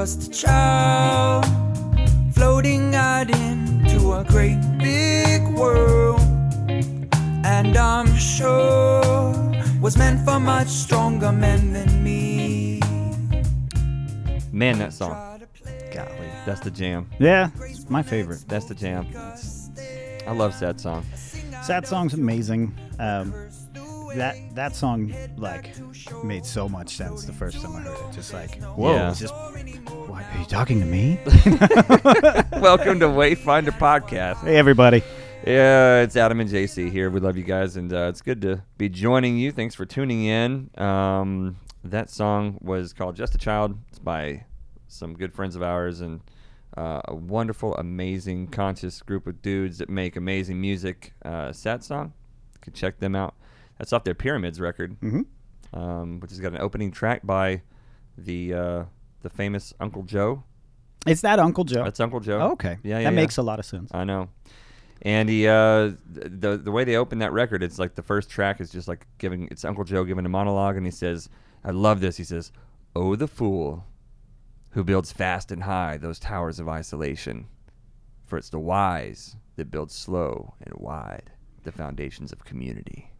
just a child, floating out into a great big world, and I'm sure was meant for much stronger men than me. Man, that song. Golly, that's the jam. Yeah, it's my favorite. That's the jam. I love Satsang. Satsang's amazing. That song, like, made so much sense the first time I heard it. Just like, whoa, yeah. It's just, why are you talking to me? Welcome to Wayfinder Podcast. Hey, everybody. Yeah, it's Adam and JC here. We love you guys, and it's good to be joining you. Thanks for tuning in. That song was called Just a Child. It's by some good friends of ours, and a wonderful, amazing, conscious group of dudes that make amazing music. Satsang. You can check them out. That's off their Pyramids record, mm-hmm. Which has got an opening track by the famous Uncle Joe. Is that Uncle Joe? That's Uncle Joe. Oh, okay. Yeah, that makes a lot of sense. I know. And he, the way they open that record, it's like the first track is just like it's Uncle Joe giving a monologue, and he says, I love this. He says, oh, the fool who builds fast and high those towers of isolation, for it's the wise that build slow and wide the foundations of community.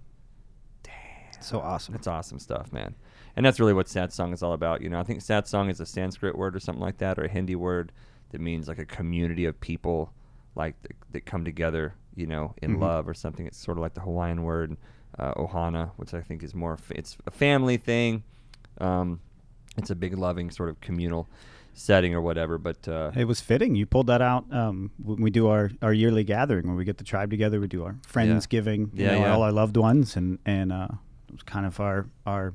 So awesome. That's awesome stuff, man. And that's really what Satsang is all about. You know, I think Satsang is a Sanskrit word or something like that, or a Hindi word that means like a community of people like that come together, you know, in mm-hmm. love or something. It's sort of like the Hawaiian word, ohana, which I think is more, it's a family thing. It's a big loving sort of communal setting or whatever, but it was fitting you pulled that out when we do our yearly gathering, when we get the tribe together, we do our Friendsgiving, all our loved ones, and it was kind of our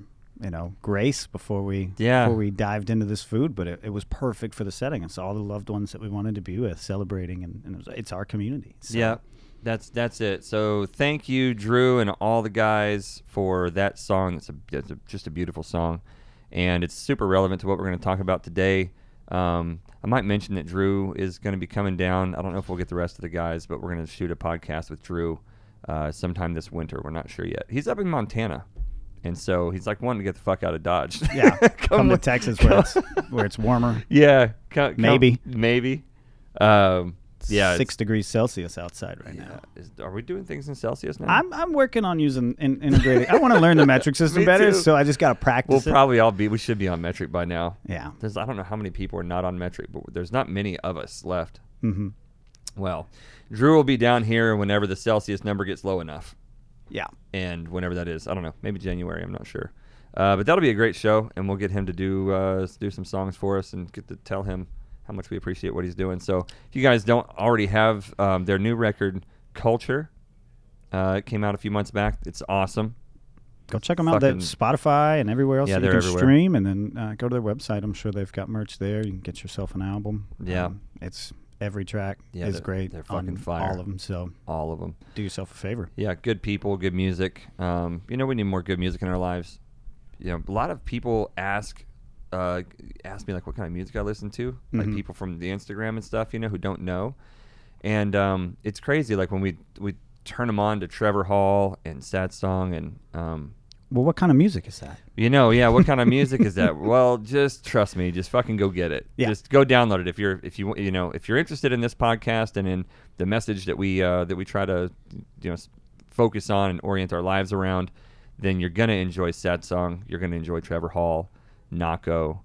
grace before we dived into this food, but it was perfect for the setting. It's all the loved ones that we wanted to be with, celebrating, and it's our community. So. Yeah, that's it. So thank you, Drew, and all the guys for that song. It's just a beautiful song, and it's super relevant to what we're going to talk about today. I might mention that Drew is going to be coming down. I don't know if we'll get the rest of the guys, but we're going to shoot a podcast with Drew. Sometime this winter. We're not sure yet. He's up in Montana, and so he's like wanting to get the fuck out of Dodge. Yeah, come to Texas where it's warmer. Yeah, maybe. 6 degrees Celsius outside right now. Are we doing things in Celsius now? I'm working on using integrated. I want to learn the metric system better, so I just got to practice. We'll probably all be. We should be on metric by now. Yeah, I don't know how many people are not on metric, but there's not many of us left. Mm-hmm. Well, Drew will be down here whenever the Celsius number gets low enough. Yeah. And whenever that is, I don't know, maybe January, I'm not sure. But that'll be a great show, and we'll get him to do some songs for us and get to tell him how much we appreciate what he's doing. So if you guys don't already have their new record, Culture, it came out a few months back. It's awesome. Go check them out. Spotify and everywhere else you can stream, and then go to their website. I'm sure they've got merch there. You can get yourself an album. Yeah. It's... Every track is great. They're fucking fire. All of them. So all of them. Do yourself a favor. Yeah, good people, good music. We need more good music in our lives. You know, a lot of people ask me like, what kind of music I listen to. Mm-hmm. Like people from the Instagram and stuff, who don't know. And it's crazy. Like when we turn them on to Trevor Hall and Satsang and. Well, what kind of music is that? What kind of music is that? Well, just trust me. Just fucking go get it. Yeah. Just go download it if you're interested in this podcast and in the message that we try to focus on and orient our lives around. Then you're gonna enjoy Satsang. You're gonna enjoy Trevor Hall, Nahko.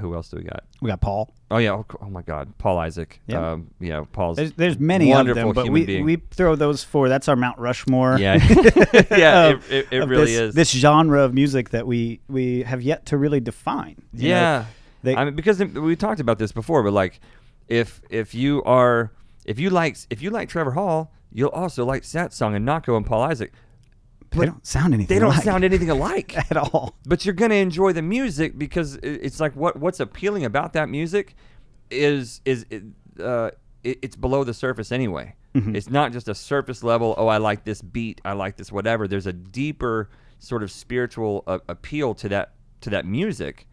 Who else do we got? We got Paul. Oh yeah. Oh my God. Paul Isaac. Yeah. Paul's. There's many wonderful of them, but we throw those four. That's our Mount Rushmore. Yeah. It really is. This genre of music that we have yet to really define. Yeah. Because we talked about this before, but like, if you like Trevor Hall, you'll also like Satsang and Nahko and Paul Isaac. They don't sound anything alike. At all. But you're going to enjoy the music because it's like what's appealing about that music is it's below the surface anyway. Mm-hmm. It's not just a surface level, oh, I like this beat, I like this whatever. There's a deeper sort of spiritual appeal to that music.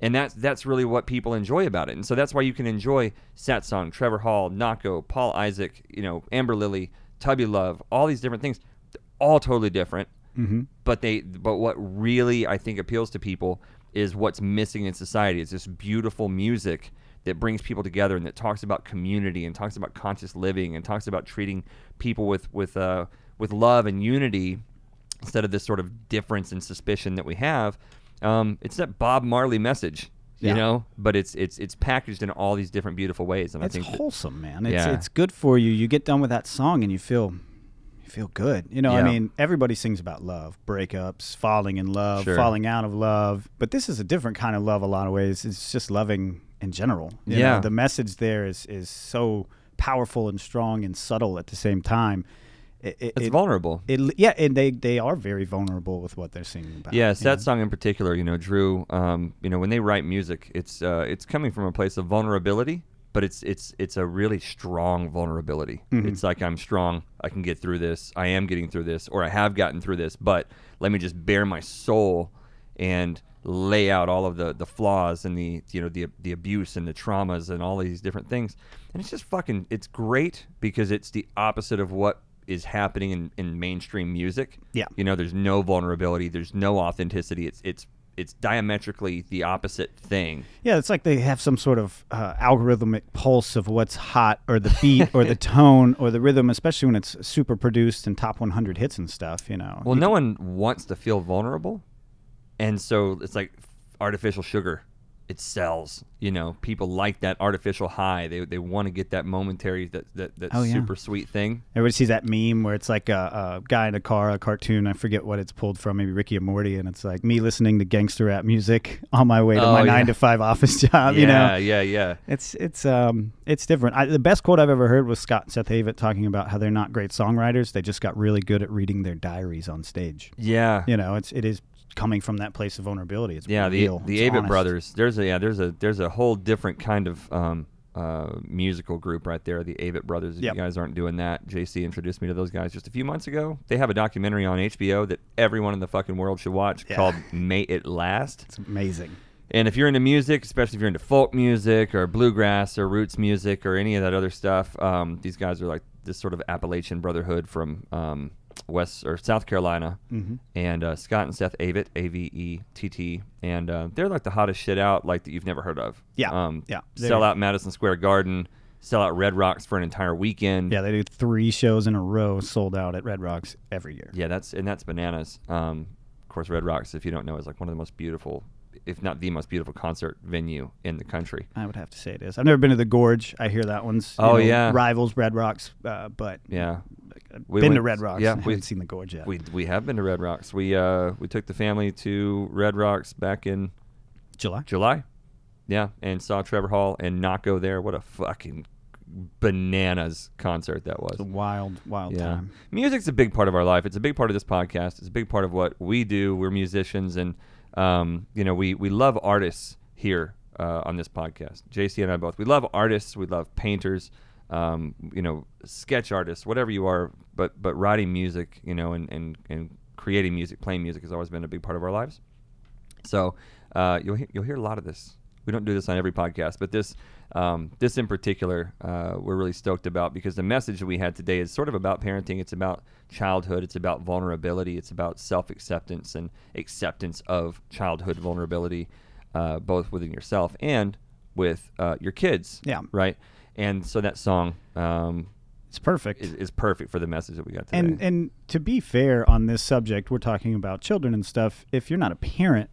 And that's really what people enjoy about it. And so that's why you can enjoy Satsang, Trevor Hall, Nahko, Paul Isaac, Amber Lily, Tubby Love, all these different things. All totally different, Mm-hmm. But what really I think appeals to people is what's missing in society. It's this beautiful music that brings people together and that talks about community and talks about conscious living and talks about treating people with love and unity instead of this sort of difference and suspicion that we have. It's that Bob Marley message, you know, but it's packaged in all these different beautiful ways. And it's wholesome, man. It's good for you. You get done with that song and you feel good. You know, I mean, everybody sings about love, breakups, falling in love, falling out of love. But this is a different kind of love a lot of ways. It's just loving in general. You know, the message there is so powerful and strong and subtle at the same time. It's vulnerable. And they are very vulnerable with what they're singing about. Yeah, Satsang in particular, you know, Drew, you know, when they write music, it's coming from a place of vulnerability, but it's a really strong vulnerability. Mm-hmm. It's like, I'm strong, I can get through this, I am getting through this, or I have gotten through this, but let me just bare my soul and lay out all of the flaws and the abuse and the traumas and all these different things. And it's just fucking, it's great because it's the opposite of what is happening in mainstream music. Yeah. You know, there's no vulnerability, there's no authenticity. It's diametrically the opposite thing. Yeah, it's like they have some sort of algorithmic pulse of what's hot or the beat or the tone or the rhythm, especially when it's super produced and top 100 hits and stuff, you know. Well, no one wants to feel vulnerable. And so it's like artificial sugar. It sells, you know. People like that artificial high. They want to get that momentary, that super sweet thing. Everybody sees that meme where it's like a guy in a car, a cartoon. I forget what it's pulled from, maybe Ricky and Morty, and it's like me listening to gangster rap music on my way to my 9-to-5 office job. You know, yeah. It's different. The best quote I've ever heard was Scott and Seth Avett talking about how they're not great songwriters. They just got really good at reading their diaries on stage. Yeah, you know, it is. Coming from that place of vulnerability, it's real. The Avett Brothers. There's a whole different kind of musical group right there. The Avett Brothers. If you guys aren't doing that, JC introduced me to those guys just a few months ago. They have a documentary on HBO that everyone in the fucking world should watch called "May It Last." It's amazing. And if you're into music, especially if you're into folk music or bluegrass or roots music or any of that other stuff, these guys are like this sort of Appalachian brotherhood from West or South Carolina, mm-hmm. and Scott and Seth Avett, A-V-E-T-T, and they're like the hottest shit out, like that you've never heard of. Yeah, sell out Madison Square Garden, sell out Red Rocks for an entire weekend. Yeah, they do 3 shows in a row, sold out at Red Rocks every year. Yeah, that's bananas. Of course, Red Rocks, if you don't know, is like one of the most beautiful, if not the most beautiful concert venue in the country. I would have to say it is. I've never been to the Gorge. I hear that one's rivals Red Rocks, but yeah, I've been to Red Rocks. Yeah, we haven't seen the Gorge yet. We have been to Red Rocks. We took the family to Red Rocks back in July. Yeah, and saw Trevor Hall and Nahko there. What a fucking bananas concert that was. It's a wild time. Music's a big part of our life. It's a big part of this podcast. It's a big part of what we do. We're musicians and you know, we love artists here on this podcast. JC and I both. We love artists. We love painters. You know, sketch artists, whatever you are. But writing music, you know, and creating music, playing music has always been a big part of our lives. So you'll hear a lot of this. We don't do this on every podcast, but this in particular, we're really stoked about because the message that we had today is sort of about parenting. It's about childhood. It's about vulnerability. It's about self-acceptance and acceptance of childhood vulnerability, both within yourself and with your kids. Yeah. Right. And so that song, it's perfect. Is perfect for the message that we got today. And to be fair on this subject, we're talking about children and stuff. If you're not a parent,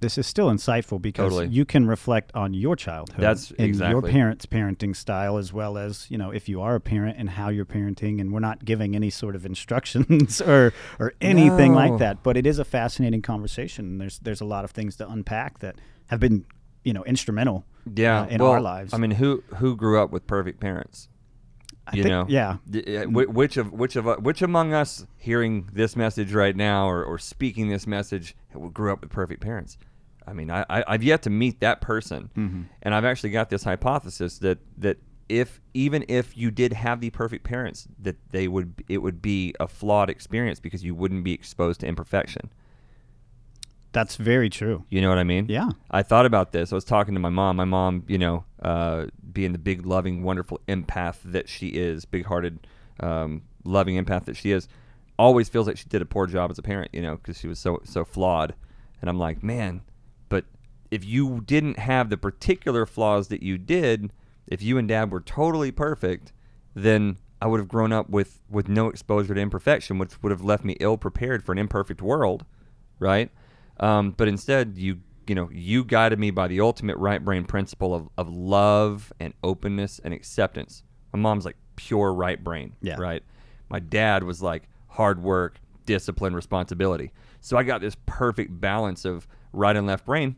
this is still insightful because you can reflect on your childhood and your parents' parenting style, as well as, you know, if you are a parent and how you're parenting. And we're not giving any sort of instructions or anything like that. But it is a fascinating conversation. There's a lot of things to unpack that have been, you know, instrumental in our lives. I mean, who grew up with perfect parents? I think, yeah. Which among us hearing this message right now or speaking this message grew up with perfect parents? I mean, I've yet to meet that person, mm-hmm. and I've actually got this hypothesis that even if you did have the perfect parents, that it would be a flawed experience because you wouldn't be exposed to imperfection. That's very true. You know what I mean? Yeah. I thought about this. I was talking to my mom. My mom, you know, being the big, loving, wonderful empath that she is, big-hearted, loving empath that she is, always feels like she did a poor job as a parent, you know, because she was so flawed. And I'm like, man, but if you didn't have the particular flaws that you did, if you and Dad were totally perfect, then I would have grown up with no exposure to imperfection, which would have left me ill prepared for an imperfect world, right? But instead, you guided me by the ultimate right brain principle of love and openness and acceptance. My mom's like pure right brain, right? My dad was like hard work, discipline, responsibility. So I got this perfect balance of right and left brain,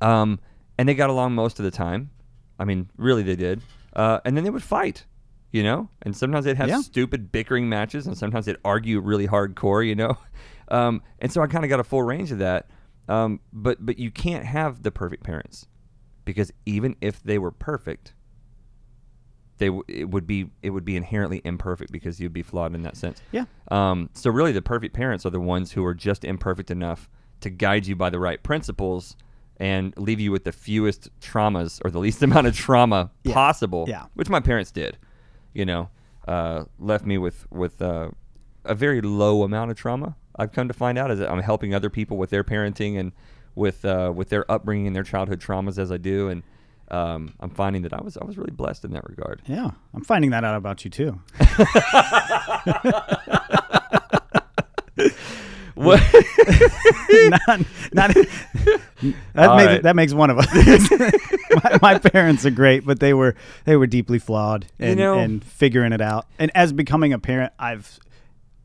and they got along most of the time. I mean, really, they did. And then they would fight. You know, and sometimes they'd have stupid bickering matches, and sometimes they'd argue really hardcore, you know. And so I kind of got a full range of that. But you can't have the perfect parents, because even if they were perfect, it would be inherently imperfect, because you'd be flawed in that sense. Yeah. So really, the perfect parents are the ones who are just imperfect enough to guide you by the right principles and leave you with the fewest traumas, or the least amount of trauma possible. Yeah. Which my parents did. You know, left me with a very low amount of trauma. I've come to find out as I'm helping other people with their parenting and with their upbringing and their childhood traumas as I do, and I'm finding that I was really blessed in that regard. Yeah, I'm finding that out about you too. What? That makes one of us. my parents are great, but they were deeply flawed and figuring it out. And as becoming a parent, I've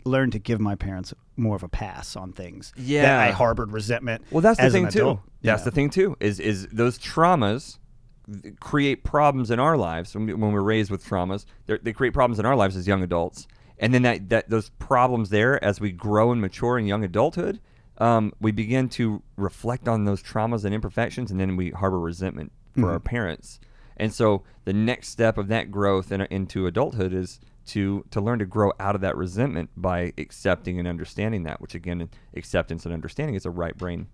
learned to give my parents more of a pass on things. Yeah, that I harbored resentment. Well, that's the thing too. That's the thing too. Is those traumas create problems in our lives when we're raised with traumas. They create problems in our lives as young adults. And then that those problems there, as we grow and mature in young adulthood, we begin to reflect on those traumas and imperfections, and then we harbor resentment for our parents. And so the next step of that growth into adulthood is to learn to grow out of that resentment by accepting and understanding that, which again, acceptance and understanding is a right brain,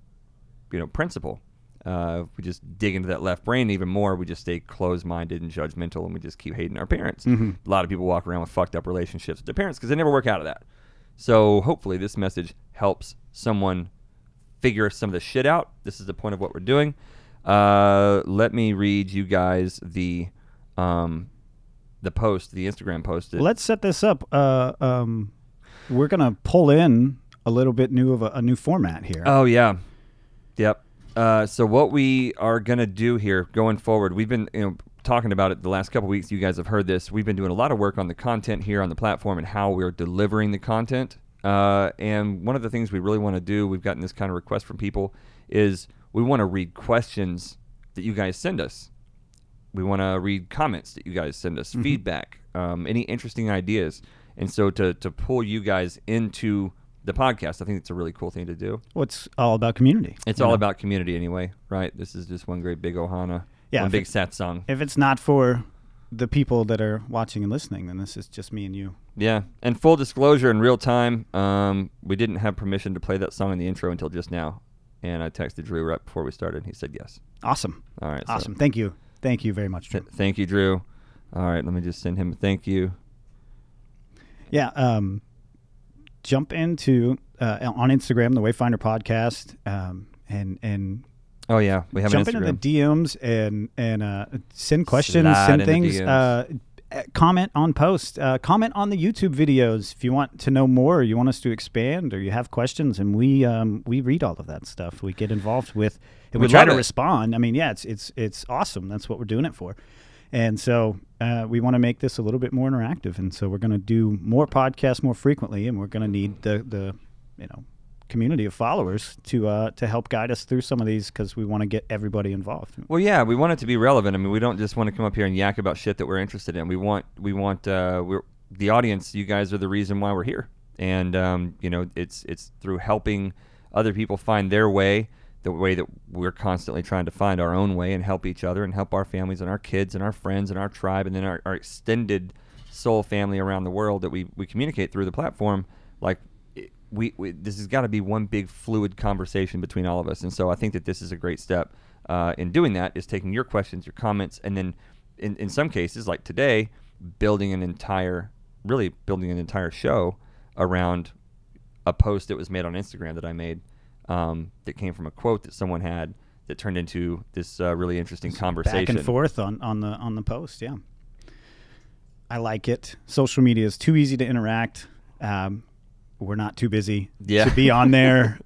principle. If we just dig into that left brain even more, we just stay closed-minded and judgmental, and we just keep hating our parents. Mm-hmm. A lot of people walk around with fucked up relationships with their parents because they never work out of that. So hopefully this message helps someone figure some of the shit out. This is the point of what we're doing. Let me read you guys the post, the Instagram post. Let's set this up. We're gonna pull in a little bit new of a new format here. Oh yeah, yep. So what we are going to do here going forward, we've been talking about it the last couple weeks. You guys have heard this. We've been doing a lot of work on the content here on the platform and how we're delivering the content. And one of the things we really want to do, we've gotten this kind of request from people, is we want to read questions that you guys send us. We want to read comments that you guys send us, feedback, any interesting ideas. And so to pull you guys into the podcast, I think it's a really cool thing to do. Well, it's all about community. It's all about community anyway, right? This is just one great big ohana, one big satsang. If it's not for the people that are watching and listening, then this is just me and you. Yeah, and full disclosure, in real time, we didn't have permission to play that song in the intro until just now, and I texted Drew right before we started, and he said yes. Awesome. All right. Awesome. So, thank you. Thank you very much, Drew. Thank you, Drew. All right, let me just send him a thank you. Yeah, jump into on Instagram, the Wayfinder Podcast, and oh yeah, we have jump an Instagram. Into the DMs and send questions, send things, comment on posts, comment on the YouTube videos if you want to know more, or you want us to expand, or you have questions, and we read all of that stuff. We get involved with, and we try to respond. I mean, yeah, it's awesome. That's what we're doing it for. And so we want to make this a little bit more interactive, and so we're going to do more podcasts more frequently, and we're going to need the community of followers to help guide us through some of these, because we want to get everybody involved. Well, yeah, we want it to be relevant. I mean, we don't just want to come up here and yak about shit that we're interested in. We want the audience. You guys are the reason why we're here, and it's through helping other people find their way. The way that we're constantly trying to find our own way and help each other and help our families and our kids and our friends and our tribe and then our extended soul family around the world that we communicate through the platform. Like this has got to be one big fluid conversation between all of us. And so I think that this is a great step in doing that, is taking your questions, your comments, and then in some cases like today, building an entire show around a post that was made on Instagram that I made that came from a quote that someone had that turned into this really interesting conversation. Back and forth on the post, yeah. I like it. Social media is too easy to interact. We're not too busy to be on there,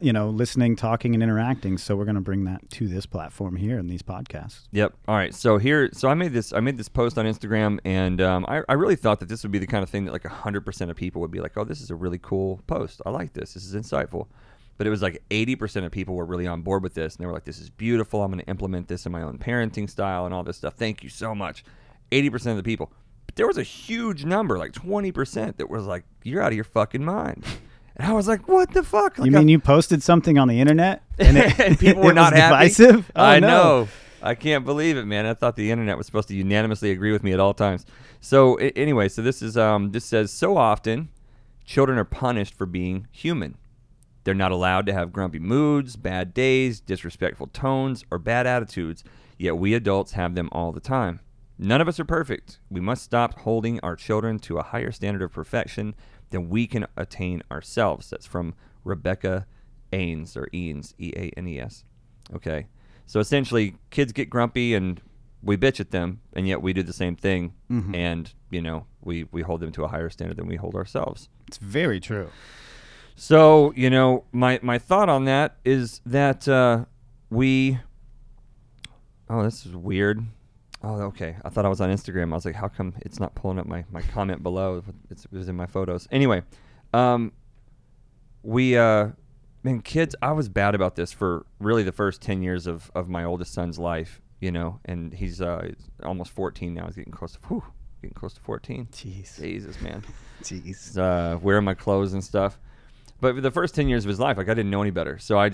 listening, talking, and interacting. So we're going to bring that to this platform here in these podcasts. Yep. All right. So I made this. I made this post on Instagram, and I really thought that this would be the kind of thing that like 100% of people would be like, "Oh, this is a really cool post. I like this. This is insightful." But it was like 80% of people were really on board with this, and they were like, "This is beautiful. I'm going to implement this in my own parenting style and all this stuff. Thank you so much." 80% of the people. But there was a huge number, like 20%, that was like, "You're out of your fucking mind." And I was like, what the fuck? Like, you mean you posted something on the internet? And people were not happy? Divisive? Oh, I know. I can't believe it, man. I thought the internet was supposed to unanimously agree with me at all times. So anyway, so this is this says, so often children are punished for being human. They're not allowed to have grumpy moods, bad days, disrespectful tones, or bad attitudes, yet we adults have them all the time. None of us are perfect. We must stop holding our children to a higher standard of perfection than we can attain ourselves. That's from Rebecca Eanes, or Eanes, E-A-N-E-S. Okay. So essentially, kids get grumpy and we bitch at them, and yet we do the same thing. Mm-hmm. And, we hold them to a higher standard than we hold ourselves. It's very true. So, my thought on that is that oh, this is weird. Oh, okay. I thought I was on Instagram. I was like, how come it's not pulling up my comment below? It was in my photos. Anyway, kids, I was bad about this for really the first 10 years of my oldest son's life, and he's almost 14 now. He's getting close to 14. Jeez. Jesus, man. Jeez. Wearing my clothes and stuff. But for the first 10 years of his life, like, I didn't know any better. So I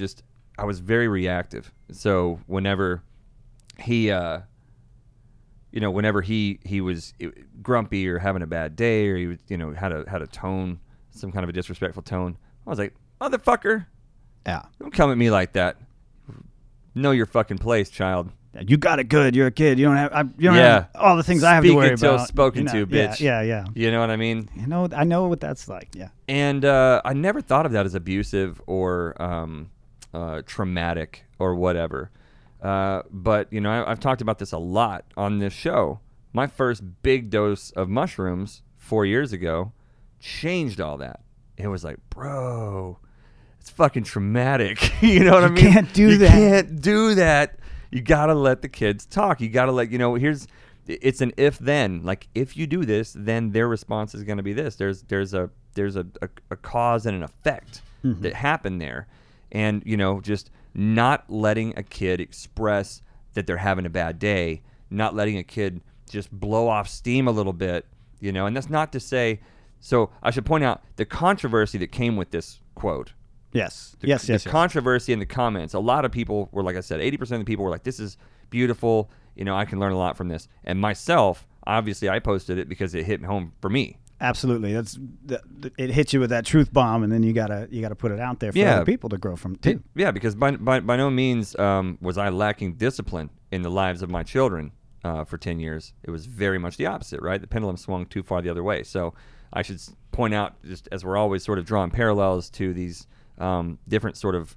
was very reactive. So whenever he... whenever he was grumpy or having a bad day, or he was, had a tone, some kind of a disrespectful tone, I was like, motherfucker, yeah, don't come at me like that. Know your fucking place, child. You got it good. You're a kid. You don't have all the things I have to worry about. Speak spoken to, bitch. Yeah. You know what I mean? I know what that's like. Yeah. And I never thought of that as abusive or traumatic or whatever. But, I've talked about this a lot on this show. My first big dose of mushrooms 4 years ago changed all that. It was like, bro, it's fucking traumatic. You know what I mean? You can't do that. You got to let the kids talk. You got to let, it's an if then. Like, if you do this, then their response is going to be this. There's a cause and an effect that happened there. And, just... not letting a kid express that they're having a bad day, not letting a kid just blow off steam a little bit, and that's not to say, so I should point out the controversy that came with this quote. Yes. The controversy in the comments. A lot of people were, like I said, 80% of the people were like, this is beautiful. I can learn a lot from this. And myself, obviously I posted it because it hit home for me. Absolutely, it hits you with that truth bomb, and then you gotta put it out there for other people to grow from too. Yeah, because by no means was I lacking discipline in the lives of my children for 10 years. It was very much the opposite, right? The pendulum swung too far the other way. So I should point out, just as we're always sort of drawing parallels to these different sort of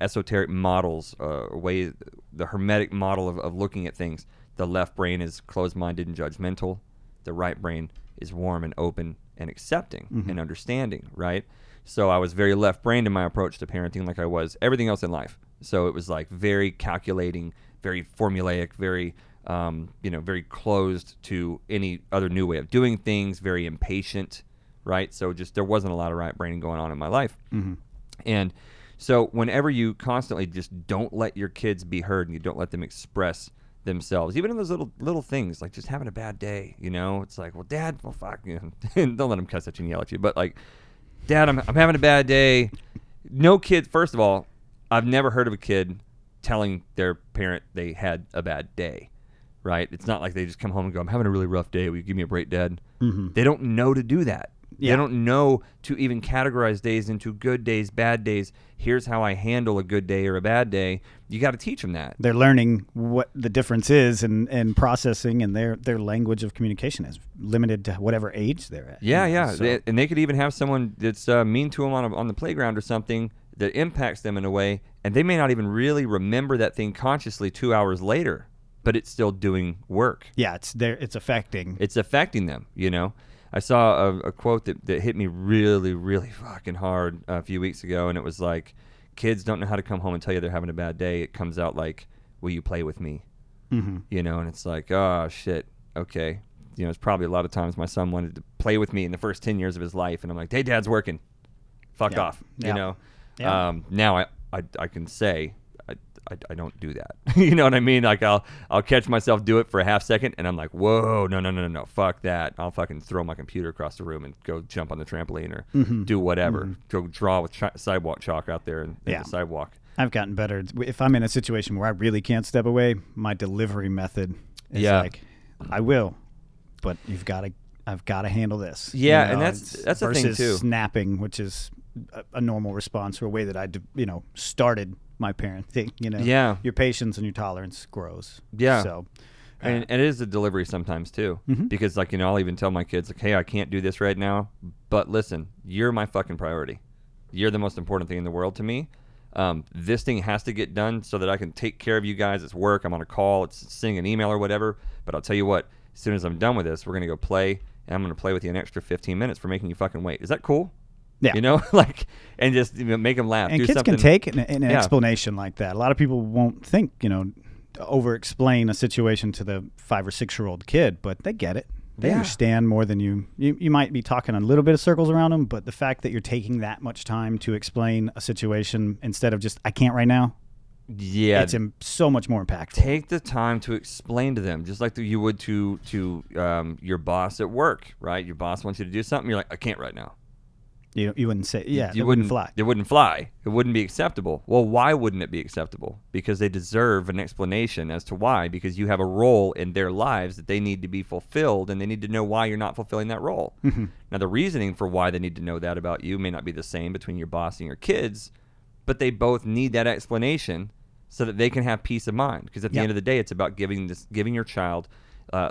esoteric models, the hermetic model of looking at things. The left brain is closed-minded and judgmental. The right brain is warm and open and accepting and understanding, right? So I was very left-brained in my approach to parenting, like I was everything else in life. So it was like very calculating, very formulaic, very, very closed to any other new way of doing things, very impatient, right? So just there wasn't a lot of right-braining going on in my life. Mm-hmm. And so whenever you constantly just don't let your kids be heard and you don't let them express themselves, even in those little things, like just having a bad day, it's like, well, Dad, well, fuck you. Don't let him cuss at you and yell at you, but like, Dad, I'm having a bad day. No kid, first of all, I've never heard of a kid telling their parent they had a bad day, right? It's not like they just come home and go, I'm having a really rough day, will you give me a break, Dad? Mm-hmm. They don't know to do that. Yeah. They don't know to even categorize days into good days, bad days. Here's how I handle a good day or a bad day. You got to teach them that. They're learning what the difference is and processing, and their language of communication is limited to whatever age they're at. Yeah, yeah. So. They could even have someone that's mean to them on the playground or something that impacts them in a way, and they may not even really remember that thing consciously 2 hours later, but it's still doing work. Yeah, it's affecting them, you know. I saw a quote that hit me really, really fucking hard a few weeks ago, and it was like, kids don't know how to come home and tell you they're having a bad day. It comes out like, will you play with me? Mm-hmm. You know, and it's like, oh, shit, okay. You know, it's probably a lot of times my son wanted to play with me in the first 10 years of his life, and I'm like, hey, Dad's working. Fuck off, you know. Yeah. Now I can say I don't do that. You know what I mean? Like I'll catch myself do it for a half second, and I'm like, whoa, no, fuck that. I'll fucking throw my computer across the room and go jump on the trampoline or do whatever. Mm-hmm. Go draw with sidewalk chalk out there and the sidewalk. I've gotten better. If I'm in a situation where I really can't step away, my delivery method is like, I will, but I've got to handle this. Yeah, you know? And that's the thing too. Snapping, which is a normal response, or a way that I, you know, started my parenting, you know. Yeah. Your patience and your tolerance grows. Yeah. So, and it is the delivery sometimes too, because like, you know, I'll even tell my kids like, hey, I can't do this right now, but listen, you're my fucking priority. You're the most important thing in the world to me. This thing has to get done so that I can take care of you guys. It's work. I'm on a call. It's sending an email or whatever. But I'll tell you what, as soon as I'm done with this, we're going to go play, and I'm going to play with you an extra 15 minutes for making you fucking wait. Is that cool? Yeah. You know, like, and just make them laugh. And do kids something. Can take an explanation like that. A lot of people won't think, you know, over-explain a situation to the 5 or 6-year-old kid, but they get it. They understand more than you might be talking a little bit of circles around them, but the fact that you're taking that much time to explain a situation instead of just, I can't right now. Yeah. It's so much more impactful. Take the time to explain to them, just like you would to your boss at work, right? Your boss wants you to do something. You're like, I can't right now. You wouldn't say, it wouldn't fly. It wouldn't fly. It wouldn't be acceptable. Well, why wouldn't it be acceptable? Because they deserve an explanation as to why, because you have a role in their lives that they need to be fulfilled, and they need to know why you're not fulfilling that role. Mm-hmm. Now, the reasoning for why they need to know that about you may not be the same between your boss and your kids, but they both need that explanation so that they can have peace of mind. Because at the end of the day, it's about giving your child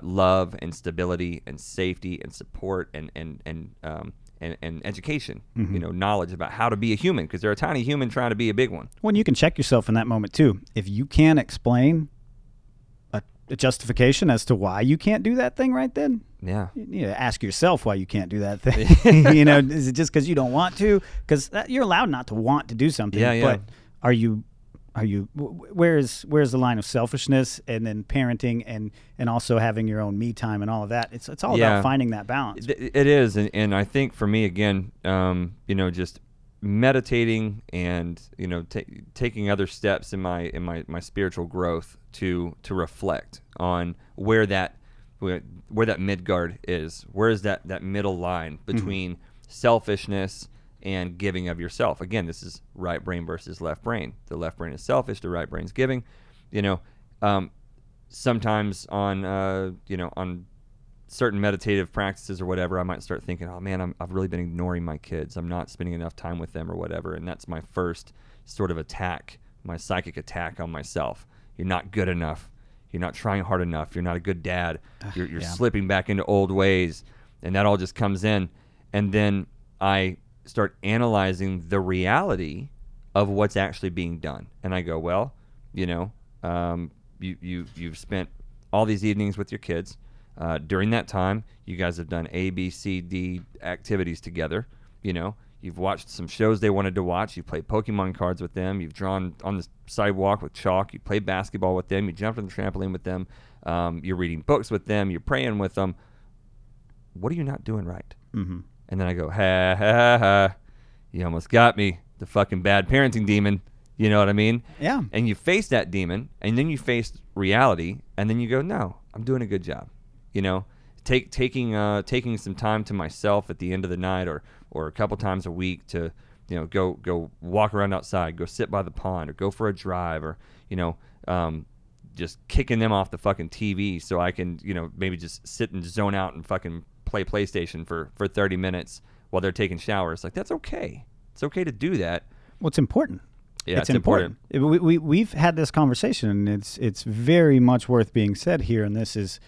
love and stability and safety and support and education, you know, knowledge about how to be a human, because they're a tiny human trying to be a big one. Well, and you can check yourself in that moment too. If you can't explain a justification as to why you can't do that thing right then, you need to ask yourself why you can't do that thing. You know, is it just because you don't want to? Because you're allowed not to want to do something. Yeah, yeah. But are you? Where's the line of selfishness and then parenting and also having your own me time and all of that? It's all about finding that balance. It is, and I think for me again, you know, just meditating and you know taking other steps in my spiritual growth to reflect on where that midguard is. Where is that middle line between selfishness and giving of yourself? Again, this is right brain versus left brain. The left brain is selfish, the right brain's giving. You know, sometimes on certain meditative practices or whatever, I might start thinking, oh man, I've really been ignoring my kids. I'm not spending enough time with them or whatever. And that's my first sort of attack, my psychic attack on myself. You're not good enough. You're not trying hard enough. You're not a good dad. You're slipping back into old ways. And that all just comes in. And then I start analyzing the reality of what's actually being done. And I go, well, you know, you've spent all these evenings with your kids. During that time, you guys have done A, B, C, D activities together. You know, you've watched some shows they wanted to watch. You've played Pokemon cards with them. You've drawn on the sidewalk with chalk. You played basketball with them. You jumped on the trampoline with them. You're reading books with them. You're praying with them. What are you not doing right? Mm-hmm. And then I go, ha, ha, ha, you almost got me, the fucking bad parenting demon. You know what I mean? Yeah. And you face that demon, and then you face reality, and then you go, no, I'm doing a good job. You know, taking some time to myself at the end of the night or a couple times a week to, you know, go walk around outside, go sit by the pond, or go for a drive, or, you know, just kicking them off the fucking TV so I can, you know, maybe just sit and zone out and fucking play PlayStation for 30 minutes while they're taking showers. Like, that's okay. It's okay to do that. Well, it's important. Yeah, it's important. We've had this conversation, and it's very much worth being said here, and this is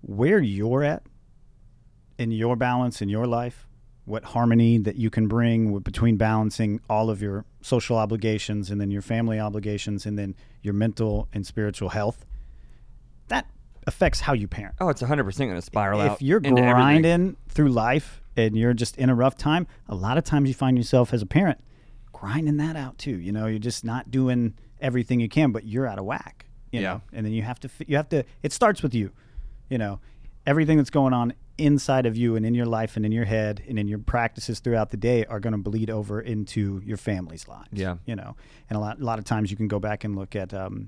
where you're at in your balance in your life, what harmony that you can bring between balancing all of your social obligations and then your family obligations and then your mental and spiritual health. That affects how you parent. Oh, it's 100% going to spiral out. If you're grinding through life and you're just in a rough time, a lot of times you find yourself as a parent grinding that out too. You know, you're just not doing everything you can, but you're out of whack. You know? And then you have to, it starts with you. You know, everything that's going on inside of you and in your life and in your head and in your practices throughout the day are going to bleed over into your family's lives. Yeah. You know, and a lot of times you can go back and look at, you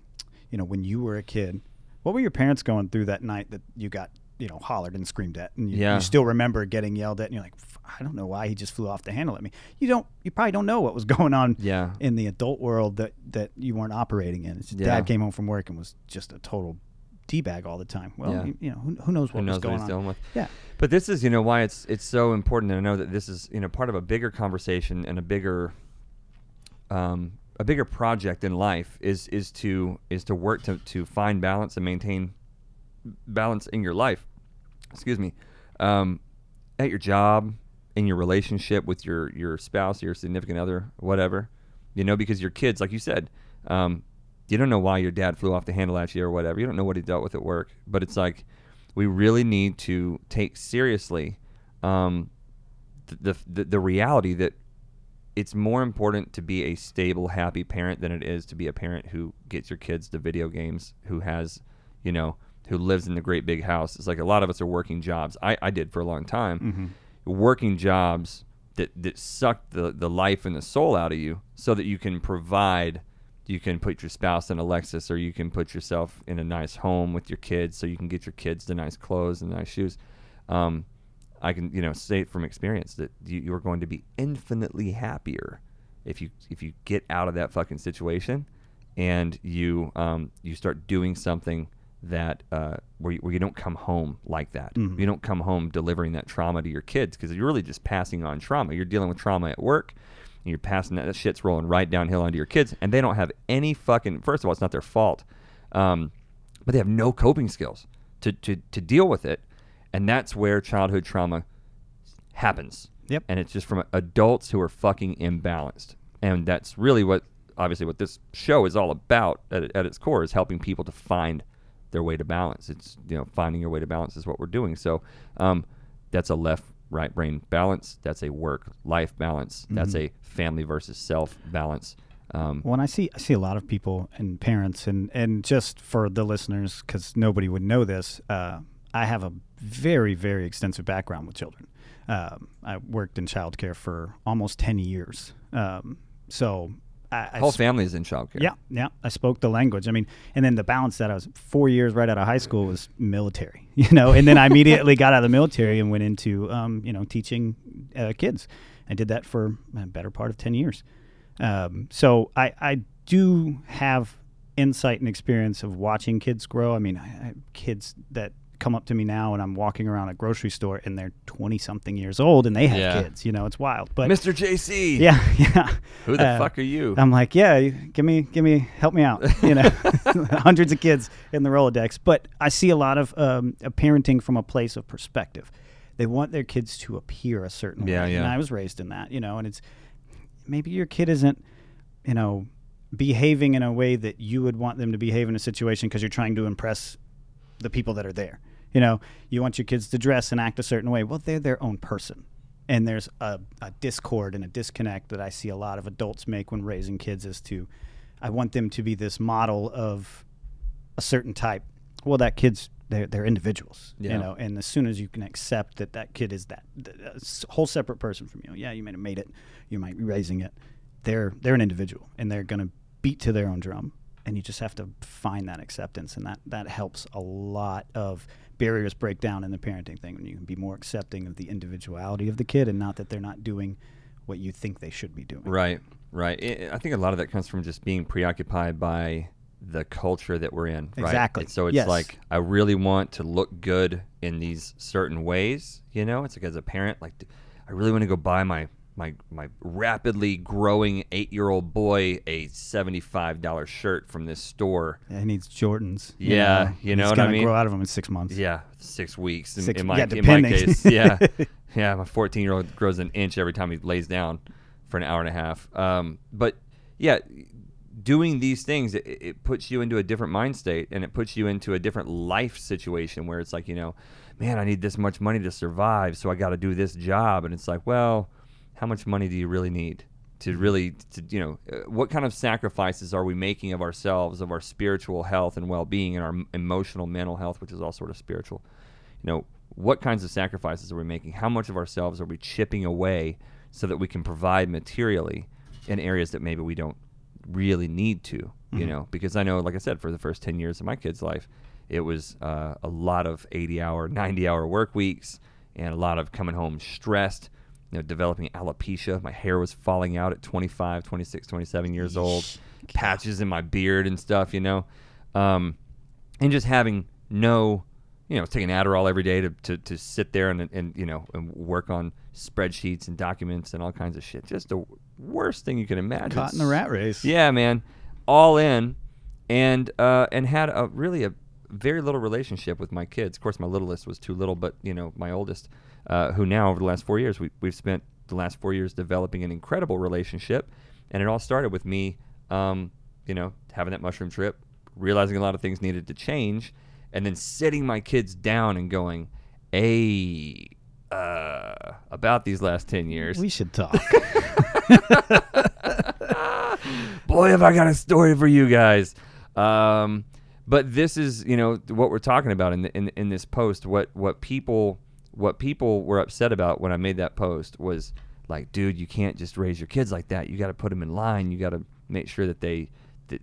know, when you were a kid, what were your parents going through that night that you got, you know, hollered and screamed at, and you still remember getting yelled at, and you're like, I don't know why he just flew off the handle at me. You probably don't know what was going on in the adult world that you weren't operating in. It's just Dad came home from work and was just a total D-bag all the time. Well, you know, who knows what was going on. Dealing with. Yeah. But this is, you know, why it's so important to know that this is, you know, part of a bigger conversation and a bigger project in life is to work to find balance and maintain balance in your life. Excuse me. At your job, in your relationship with your spouse, your significant other, whatever, you know, because your kids, like you said, you don't know why your dad flew off the handle at you or whatever. You don't know what he dealt with at work. But it's like, we really need to take seriously the reality that it's more important to be a stable, happy parent than it is to be a parent who gets your kids to video games, who has, you know, who lives in the great big house. It's like a lot of us are working jobs. I did for a long time. Mm-hmm. Working jobs that suck the life and the soul out of you so that you can provide. You can put your spouse in a Lexus, or you can put yourself in a nice home with your kids so you can get your kids the nice clothes and nice shoes. I can, you know, say from experience that you're going to be infinitely happier if you get out of that fucking situation and you start doing something that where you don't come home like that. Mm-hmm. You don't come home delivering that trauma to your kids, because you're really just passing on trauma. You're dealing with trauma at work. And you're passing that shit's rolling right downhill onto your kids, and they don't have any fucking. First of all, it's not their fault, but they have no coping skills to deal with it, and that's where childhood trauma happens. Yep. And it's just from adults who are fucking imbalanced, and that's really what this show is all about at its core, is helping people to find their way to balance. It's, you know, finding your way to balance is what we're doing. So that's a left. Right brain balance. That's a work life balance. That's mm-hmm. a family versus self balance. When I see a lot of people and parents, and just for the listeners, because nobody would know this, I have a very, very extensive background with children. I worked in childcare for almost 10 years. So the whole family is in childcare. Yeah. I spoke the language. I mean, and then the balance that I was 4 years right out of high school was military, you know, and then I immediately got out of the military and went into, you know, teaching kids. I did that for a better part of 10 years. So I do have insight and experience of watching kids grow. I mean, I have kids that come up to me now, and I'm walking around a grocery store and they're 20 something years old and they have kids, you know, it's wild. But Mr. JC. Yeah. Who the fuck are you? I'm like, give me, help me out. You know, hundreds of kids in the Rolodex. But I see a lot of parenting from a place of perspective. They want their kids to appear a certain way. Yeah. And I was raised in that, you know, and it's maybe your kid isn't, you know, behaving in a way that you would want them to behave in a situation because you're trying to impress the people that are there. You know, you want your kids to dress and act a certain way. Well, they're their own person. And there's a discord and a disconnect that I see a lot of adults make when raising kids, as to, I want them to be this model of a certain type. Well, that kid's, they're individuals, you know, and as soon as you can accept that kid is that whole separate person from you. Yeah, you might have made it. You might be raising it. They're an individual, and they're going to beat to their own drum. And you just have to find that acceptance, and that helps a lot of barriers break down in the parenting thing, when you can be more accepting of the individuality of the kid and not that they're not doing what you think they should be doing. Right. I think a lot of that comes from just being preoccupied by the culture that we're in. Right? Exactly. And so it's like, I really want to look good in these certain ways. You know, it's like, as a parent, like I really want to go buy my rapidly growing 8-year-old boy a $75 shirt from this store. Yeah, he needs Jordans. Yeah, you know what I mean? He's going to grow out of them in 6 months. Yeah, 6 weeks in my case. Yeah, yeah. My 14-year-old grows an inch every time he lays down for an hour and a half. But yeah, doing these things, it puts you into a different mind state, and it puts you into a different life situation where it's like, you know, man, I need this much money to survive, so I got to do this job. And it's like, well, how much money do you really need to you know, what kind of sacrifices are we making of ourselves, of our spiritual health and well-being, and our emotional, mental health, which is all sort of spiritual? You know, what kinds of sacrifices are we making? How much of ourselves are we chipping away so that we can provide materially in areas that maybe we don't really need to, mm-hmm. you know? Because I know, like I said, for the first 10 years of my kid's life, it was a lot of 80-hour, 90-hour work weeks and a lot of coming home stressed. You know, developing alopecia. My hair was falling out at 25, 26, 27 years old. Patches in my beard and stuff, you know. And just having no, you know, taking Adderall every day to sit there and you know, and work on spreadsheets and documents and all kinds of shit. Just the worst thing you can imagine. Caught in the rat race. Yeah, man. All in. And had a very little relationship with my kids. Of course, my littlest was too little, but, you know, my oldest, who now over the last 4 years, we've spent the last 4 years developing an incredible relationship. And it all started with me, you know, having that mushroom trip, realizing a lot of things needed to change, and then sitting my kids down and going, hey, about these last 10 years. We should talk. Boy, have I got a story for you guys. But this is, you know, what we're talking about in this post. What people were upset about when I made that post was like, dude, you can't just raise your kids like that. You got to put them in line. You got to make sure that they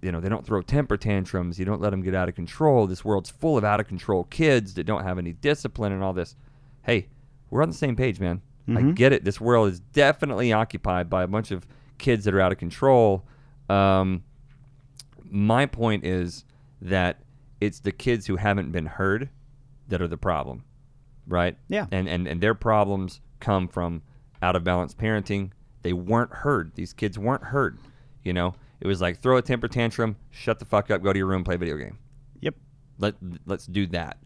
don't throw temper tantrums. You don't let them get out of control. This world's full of out of control kids that don't have any discipline and all this. Hey, we're on the same page, man. Mm-hmm. I get it. This world is definitely occupied by a bunch of kids that are out of control. My point is that it's the kids who haven't been heard that are the problem, right? Yeah. And their problems come from out of balance parenting. They weren't heard. These kids weren't heard, you know? It was like, throw a temper tantrum, shut the fuck up, go to your room, play a video game. Yep. Let's do that.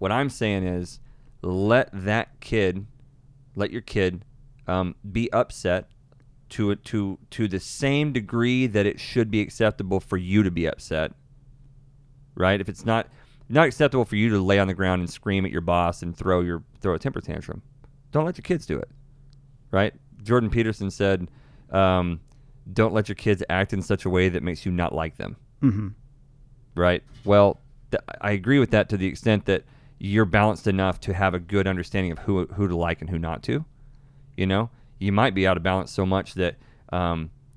What I'm saying is, let your kid be upset to the same degree that it should be acceptable for you to be upset. Right? If it's not acceptable for you to lay on the ground and scream at your boss and throw a temper tantrum, don't let your kids do it. Right? Jordan Peterson said, "Don't let your kids act in such a way that makes you not like them." Mm-hmm. Right? Well, I agree with that to the extent that you're balanced enough to have a good understanding of who to like and who not to. You know, you might be out of balance so much that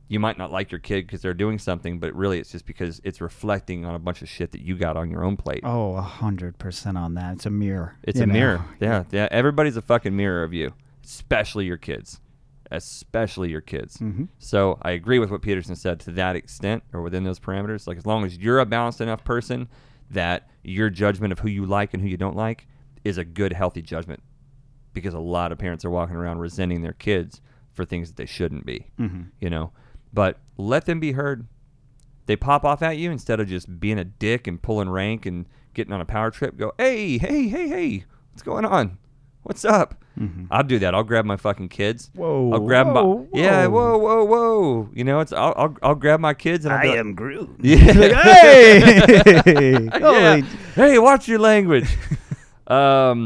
you might not like your kid because they're doing something, but really it's just because it's reflecting on a bunch of shit that you got on your own plate. Oh, 100% on that. It's a mirror. It's a mirror. Yeah. Everybody's a fucking mirror of you, especially your kids. Mm-hmm. So I agree with what Peterson said to that extent, or within those parameters. Like, as long as you're a balanced enough person that your judgment of who you like and who you don't like is a good, healthy judgment, because a lot of parents are walking around resenting their kids for things that they shouldn't be, mm-hmm. you know? But let them be heard. They pop off at you instead of just being a dick and pulling rank and getting on a power trip. Go, hey, what's going on? What's up? Mm-hmm. I'll do that. I'll grab my fucking kids. Whoa. I'll grab whoa. You know, it's I'll grab my kids and I'll be like, I am Groot. Yeah. Like, hey. Yeah. Hey, watch your language. But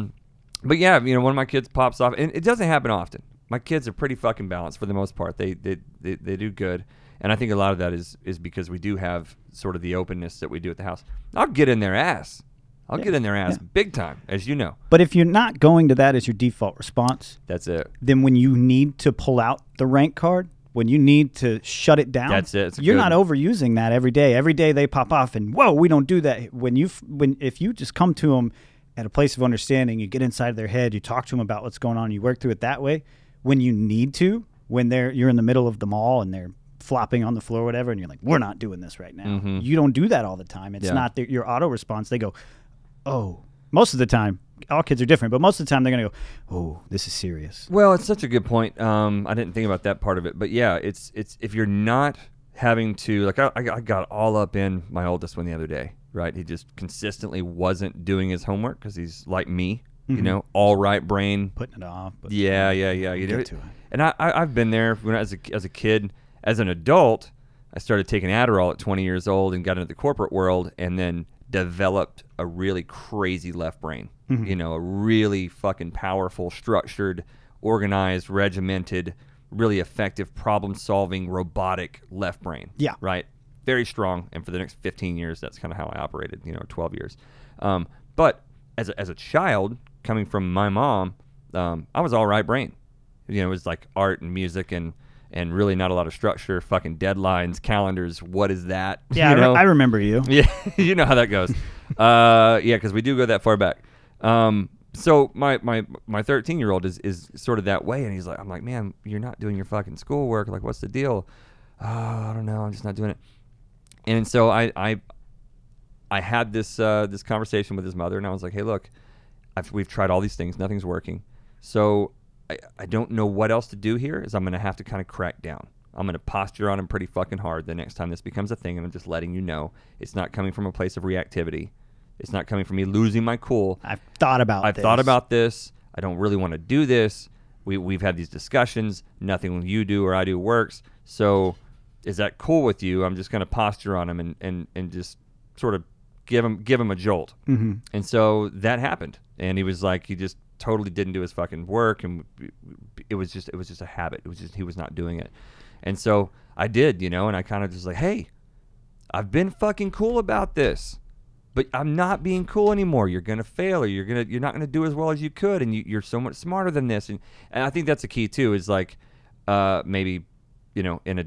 yeah, you know, one of my kids pops off, and it doesn't happen often. My kids are pretty fucking balanced for the most part. They do good. And I think a lot of that is because we do have sort of the openness that we do at the house. I'll get in their ass. Big time, as you know. But if you're not going to that as your default response, that's it. Then when you need to pull out the rank card, when you need to shut it down, that's it. You're not overusing that every day. Every day they pop off and, whoa, we don't do that. If you just come to them at a place of understanding, you get inside their head, you talk to them about what's going on, you work through it that way. When you need to, when you're in the middle of the mall and they're flopping on the floor or whatever, and you're like, we're not doing this right now. Mm-hmm. You don't do that all the time. It's not your auto response. They go, oh, most of the time. All kids are different, but most of the time they're going to go, oh, this is serious. Well, it's such a good point. I didn't think about that part of it. But yeah, it's if you're not having to, like I got all up in my oldest one the other day, right? He just consistently wasn't doing his homework because he's like me, mm-hmm. you know, all right brain. Putting it off. But yeah. You get to it. And I've been there when as a kid. As an adult, I started taking Adderall at 20 years old and got into the corporate world and then developed a really crazy left brain. Mm-hmm. You know, a really fucking powerful, structured, organized, regimented, really effective problem-solving, robotic left brain. Yeah. Right? Very strong. And for the next 15 years, that's kind of how I operated, you know, 12 years. But as a child, coming from my mom, I was all right brain. You know, it was like art and music and really not a lot of structure, fucking deadlines, calendars, what is that? Yeah, I remember you. Yeah, you know how that goes. Yeah, because we do go that far back. So my 13-year-old is sort of that way, and he's like, I'm like, man, you're not doing your fucking schoolwork. Like, what's the deal? Oh, I don't know. I'm just not doing it. And so I had this conversation with his mother, and I was like, hey, look, we've tried all these things. Nothing's working. So I don't know what else to do here is I'm going to have to kind of crack down. I'm going to posture on him pretty fucking hard the next time this becomes a thing, and I'm just letting you know it's not coming from a place of reactivity. It's not coming from me losing my cool. I've thought about this. I don't really want to do this. We've had these discussions. Nothing you do or I do works. So is that cool with you? I'm just going to posture on him and just sort of give him a jolt. Mm-hmm. And so that happened. And he was like, he just totally didn't do his fucking work, and it was just a habit. It was just he was not doing it, and so I did, you know. And I kind of just like, hey, I've been fucking cool about this, but I'm not being cool anymore. You're gonna fail, or you're not gonna do as well as you could, and you're so much smarter than this. And I think that's the key too. Is like, maybe, you know, in a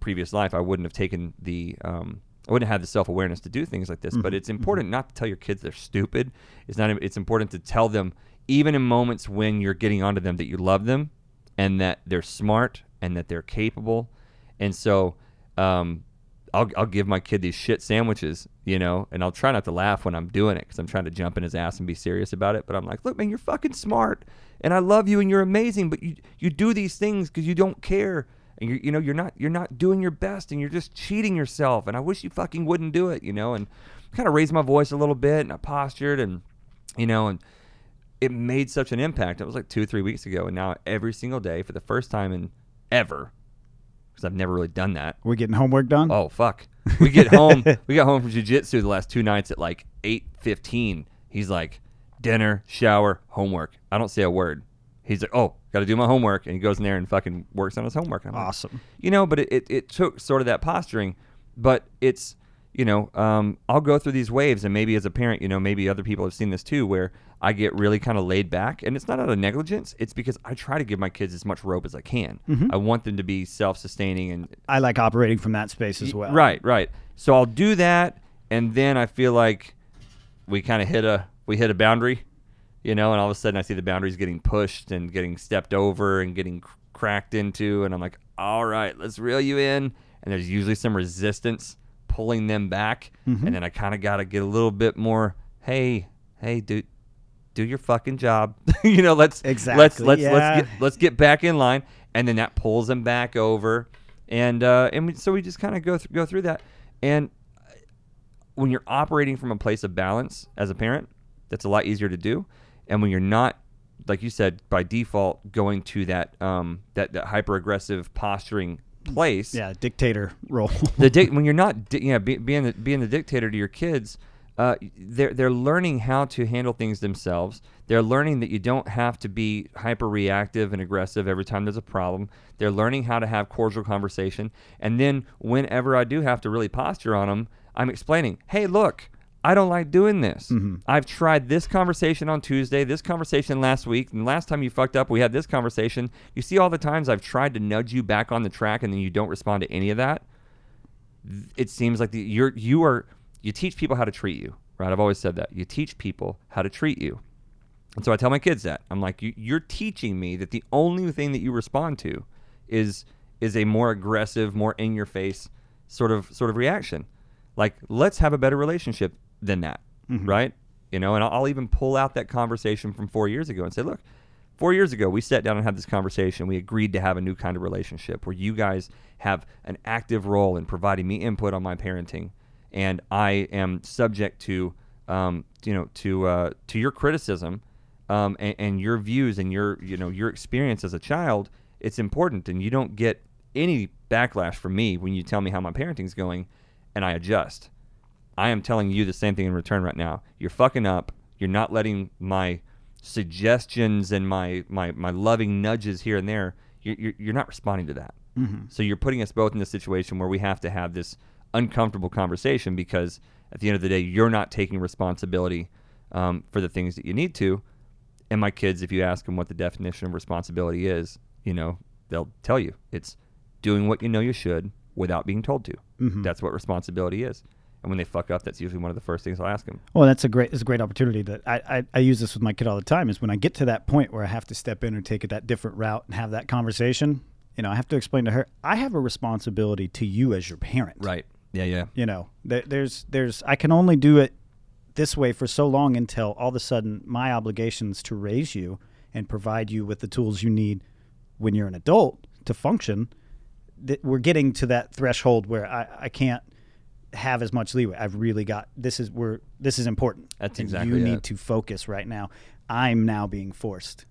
previous life, I wouldn't have taken the I wouldn't have the self-awareness to do things like this. Mm-hmm. But it's important not to tell your kids they're stupid. It's important to tell them, even in moments when you're getting onto them, that you love them and that they're smart and that they're capable. And so I'll give my kid these shit sandwiches, you know, and I'll try not to laugh when I'm doing it because I'm trying to jump in his ass and be serious about it. But I'm like, look, man, you're fucking smart and I love you and you're amazing, but you do these things because you don't care. And you're not doing your best, and you're just cheating yourself. And I wish you fucking wouldn't do it, you know. And I kind of raised my voice a little bit, and I postured, and, you know, and it made such an impact. It was like 2 or 3 weeks ago, and now every single day for the first time in ever, because I've never really done that. We're getting homework done? Oh, fuck. We get home. We got home from jiu-jitsu the last 2 nights at like 8:15. He's like, dinner, shower, homework. I don't say a word. He's like, oh, got to do my homework. And he goes in there and fucking works on his homework. And I'm awesome. Like, you know, but it took sort of that posturing, but it's, you know, I'll go through these waves, and maybe as a parent, you know, maybe other people have seen this too, where I get really kind of laid back, and it's not out of negligence. It's because I try to give my kids as much rope as I can. Mm-hmm. I want them to be self-sustaining, and I like operating from that space as well. Right. So I'll do that, and then I feel like we kind of hit a boundary, you know, and all of a sudden I see the boundaries getting pushed and getting stepped over and getting cracked into, and I'm like, all right, let's reel you in. And there's usually some resistance pulling them back, mm-hmm. and then I kind of got to get a little bit more, hey, dude, do your fucking job. You know, let's get back in line, and then that pulls them back over, and so we just kind of go through that. And when you're operating from a place of balance as a parent, that's a lot easier to do. And when you're not, like you said, by default going to that that hyper aggressive posturing place, yeah, dictator role. When you're not, being the dictator to your kids, they're learning how to handle things themselves. They're learning that you don't have to be hyper reactive and aggressive every time there's a problem. They're learning how to have cordial conversation. And then whenever I do have to really posture on them, I'm explaining, hey, look, I don't like doing this. Mm-hmm. I've tried this conversation on Tuesday, this conversation last week, and last time you fucked up, we had this conversation. You see all the times I've tried to nudge you back on the track, and then you don't respond to any of that. It seems like you teach people how to treat you, right? I've always said that. You teach people how to treat you. And so I tell my kids that. I'm like, you're teaching me that the only thing that you respond to is a more aggressive, more in-your-face sort of reaction. Like, let's have a better relationship than that, mm-hmm. right? you know, and I'll even pull out that conversation from 4 years ago and say, look, 4 years ago, we sat down and had this conversation. We agreed to have a new kind of relationship where you guys have an active role in providing me input on my parenting. And I am subject to, to your criticism, and your views and your experience as a child. It's important. And you don't get any backlash from me when you tell me how my parenting's going and I adjust. I am telling you the same thing in return right now. You're fucking up. You're not letting my suggestions and my loving nudges here and there, you're not responding to that. Mm-hmm. So you're putting us both in a situation where we have to have this uncomfortable conversation because at the end of the day, you're not taking responsibility for the things that you need to. And my kids, if you ask them what the definition of responsibility is, they'll tell you. It's doing what you know you should without being told to. Mm-hmm. That's what responsibility is. And when they fuck up, that's usually one of the first things I'll ask them. Well, it's a great opportunity that I use this with my kid all the time is when I get to that point where I have to step in or take it that different route and have that conversation, I have to explain to her, I have a responsibility to you as your parent. Right. Yeah, yeah. There's I can only do it this way for so long until all of a sudden my obligations to raise you and provide you with the tools you need when you're an adult to function, that we're getting to that threshold where I can't have as much leeway. I've really got this is important. That's exactly it. You need to focus right now. I'm now being forced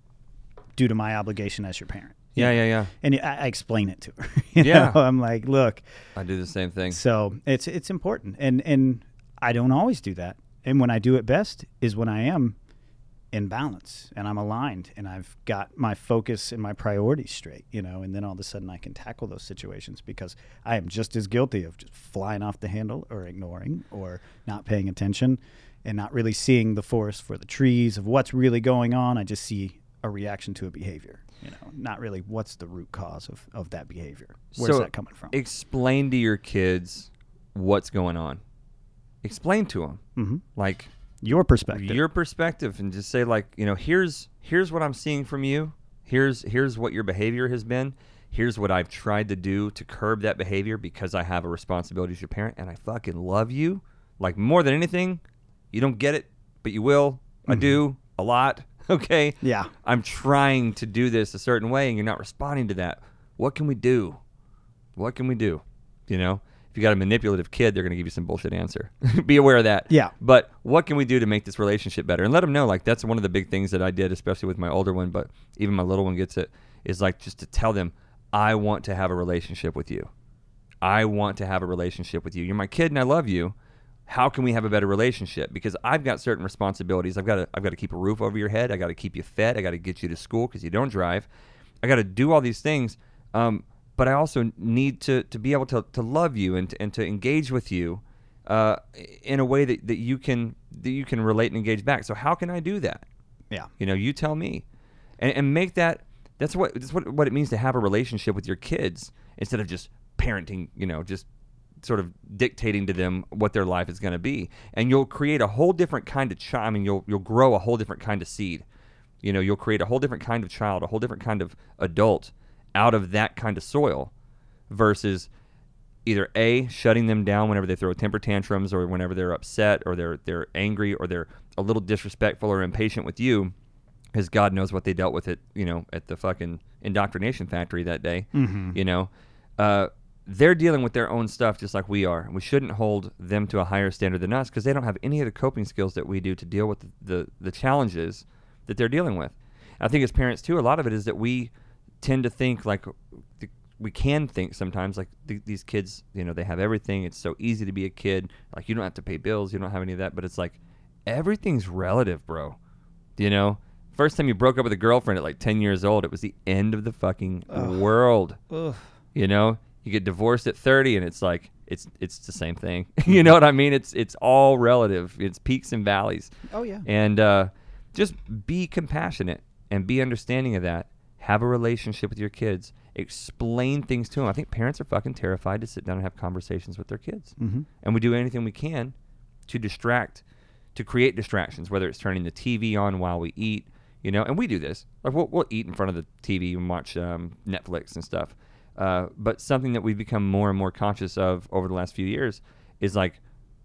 due to my obligation as your parent. Yeah. And I explain it to her. I'm like, look, I do the same thing. So it's important, and I don't always do that. And when I do it best is when I am in balance and I'm aligned and I've got my focus and my priorities straight, and then all of a sudden I can tackle those situations because I am just as guilty of just flying off the handle or ignoring or not paying attention and not really seeing the forest for the trees of what's really going on. I just see a reaction to a behavior, not really what's the root cause of that behavior. Where's that coming from? Explain to your kids what's going on. Explain to them. Mm-hmm. Like, your perspective and just say like, here's what I'm seeing from you. Here's what your behavior has been. Here's what I've tried to do to curb that behavior because I have a responsibility as your parent and I fucking love you. Like more than anything, you don't get it, but you will. Mm-hmm. I do a lot. Okay. Yeah. I'm trying to do this a certain way and you're not responding to that. What can we do? If you got a manipulative kid, they're going to give you some bullshit answer. Be aware of that. Yeah. But what can we do to make this relationship better? And let them know, like, that's one of the big things that I did, especially with my older one, but even my little one gets it, is like just to tell them, I want to have a relationship with you. I want to have a relationship with you. You're my kid and I love you. How can we have a better relationship? Because I've got certain responsibilities. I've got to keep a roof over your head. I got to keep you fed. I got to get you to school because you don't drive. I got to do all these things. But I also need to be able to love you and to engage with you in a way that you can relate and engage back. So how can I do that? Yeah. You tell me. And make that that's what it means to have a relationship with your kids instead of just parenting, just sort of dictating to them what their life is gonna be. And you'll create a whole different kind of child. I mean, you'll grow a whole different kind of seed. You'll create a whole different kind of child, a whole different kind of adult out of that kind of soil versus either A, shutting them down whenever they throw temper tantrums or whenever they're upset or they're angry or they're a little disrespectful or impatient with you because God knows what they dealt with it, at the fucking indoctrination factory that day. Mm-hmm. They're dealing with their own stuff just like we are. We shouldn't hold them to a higher standard than us because they don't have any of the coping skills that we do to deal with the challenges that they're dealing with. I think as parents too, a lot of it is that we tend to think like we can think sometimes like these kids, they have everything. It's so easy to be a kid. Like you don't have to pay bills. You don't have any of that, but it's like everything's relative, bro. First time you broke up with a girlfriend at like 10 years old, it was the end of the fucking world. Ugh. You get divorced at 30 and it's like, it's the same thing. You know what I mean? It's all relative. It's peaks and valleys. Oh yeah. And, just be compassionate and be understanding of that. Have a relationship with your kids. Explain things to them. I think parents are fucking terrified to sit down and have conversations with their kids. Mm-hmm. And we do anything we can to distract, to create distractions, whether it's turning the TV on while we eat, and we do this. Like we'll eat in front of the TV and watch Netflix and stuff. But something that we've become more and more conscious of over the last few years is like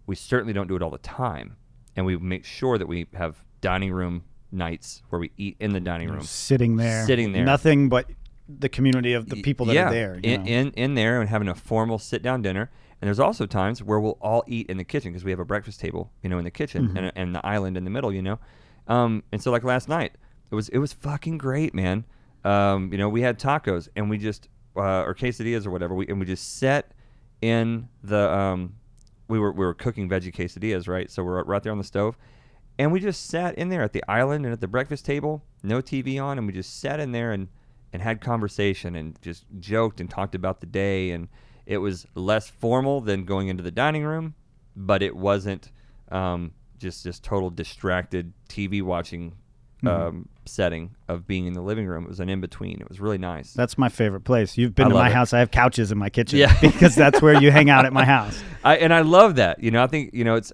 we certainly don't do it all the time. and we make sure that we have dining room nights where we eat in the dining room. Sitting there. Nothing but the community of the people that are there. You know? in there and having a formal sit-down dinner. And there's also times where we'll all eat in the kitchen because we have a breakfast table, you know, in the kitchen and the island in the middle, you know. And so like last night, it was fucking great, man. You know, we had tacos and we just or quesadillas or whatever. We just sat in the we were cooking veggie quesadillas, right? So we're right there on the stove, and we just sat in there at the island and at the breakfast table, no TV on, and we just sat in there and had conversation and just joked and talked about the day. And it was less formal than going into the dining room, but it wasn't just total distracted TV watching setting of being in the living room. It was an in-between. It was really nice. That's my favorite place. You've been to my house. I have couches in my kitchen because that's where you hang out at my house. And I love that. You know, I think, you know, it's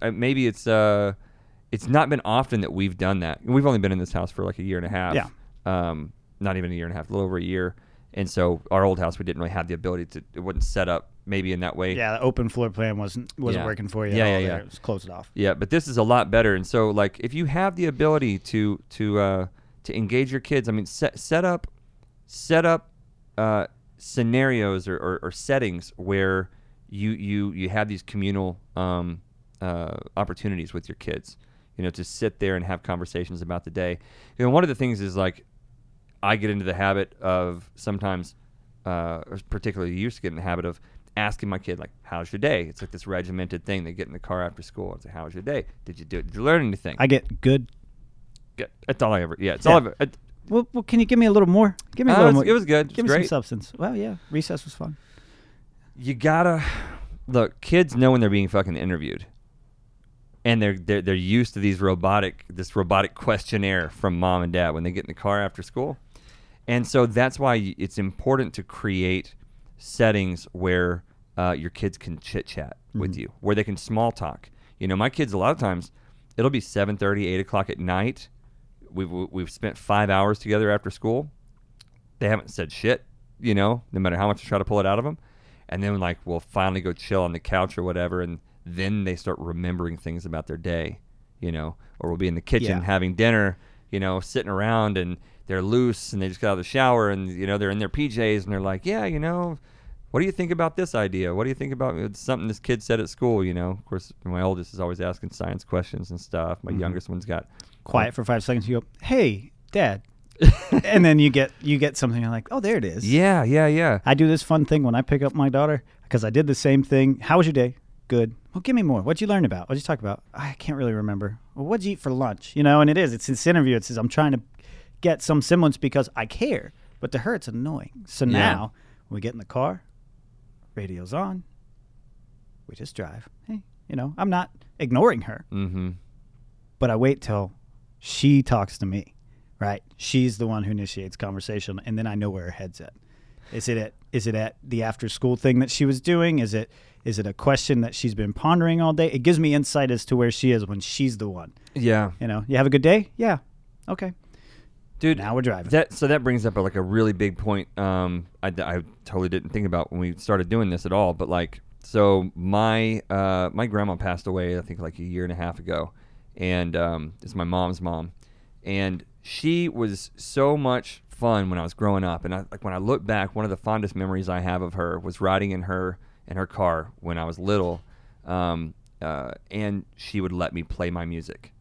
not been often that we've done that. We've only been in this house for like a year and a half. Yeah. Not even a year and a half, a little over a year. And so our old house, we didn't really have the ability to, it wasn't set up maybe in that way. Yeah, the open floor plan wasn't working for you. Yeah. It was closed off. Yeah, but this is a lot better. And so like if you have the ability to engage your kids, I mean set up scenarios or settings where you have these communal opportunities with your kids, you know, to sit there and have conversations about the day. You know, one of the things is like I get into the habit of sometimes, or particularly you used to get in the habit of asking my kid, like, how's your day? It's like this regimented thing. They get in the car after school and say, how's your day? Did you do it? Did you learn anything? I get good. That's all I ever, all I ever. Well, can you give me a little more? Give me a little more. It was good. Give me some substance. Well, yeah, recess was fun. You gotta, look, kids know when they're being fucking interviewed. And they're used to this robotic questionnaire from mom and dad when they get in the car after school. And so that's why it's important to create settings where your kids can chit-chat with you, where they can small talk. You know, my kids, a lot of times, it'll be 7:30, 8 o'clock at night. We've spent 5 hours together after school. They haven't said shit, you know, no matter how much I try to pull it out of them. And then, like, we'll finally go chill on the couch or whatever, and then they start remembering things about their day, you know, or we'll be in the kitchen having dinner, you know, sitting around, and they're loose and they just got out of the shower and, you know, they're in their PJs and they're like, yeah, you know, what do you think about this idea? What do you think about something this kid said at school? You know, of course, my oldest is always asking science questions and stuff. My youngest one's got quiet for 5 seconds. You go, hey, Dad. And then you get something, you're like, oh, there it is. Yeah. I do this fun thing when I pick up my daughter because I did the same thing. How was your day? Good. Well, give me more. What'd you learn about? What'd you talk about? I can't really remember. Well, what'd you eat for lunch? You know, and it's this interview. It says I'm trying to get some semblance because I care, but to her it's annoying. So now we get in the car, radio's on, we just drive. Hey, you know, I'm not ignoring her, but I wait till she talks to me, right? She's the one who initiates conversation, and then I know where her head's at. Is it at the after school thing that she was doing? Is it a question that she's been pondering all day? It gives me insight as to where she is when she's the one. Yeah. You know, you have a good day? Yeah. Okay. Dude. Now we're driving. So that brings up a really big point I totally didn't think about when we started doing this at all. But like, so my grandma passed away, I think like a year and a half ago. And it's my mom's mom. And she was so much fun when I was growing up. And when I look back, one of the fondest memories I have of her was riding in her car when I was little. And she would let me play my music.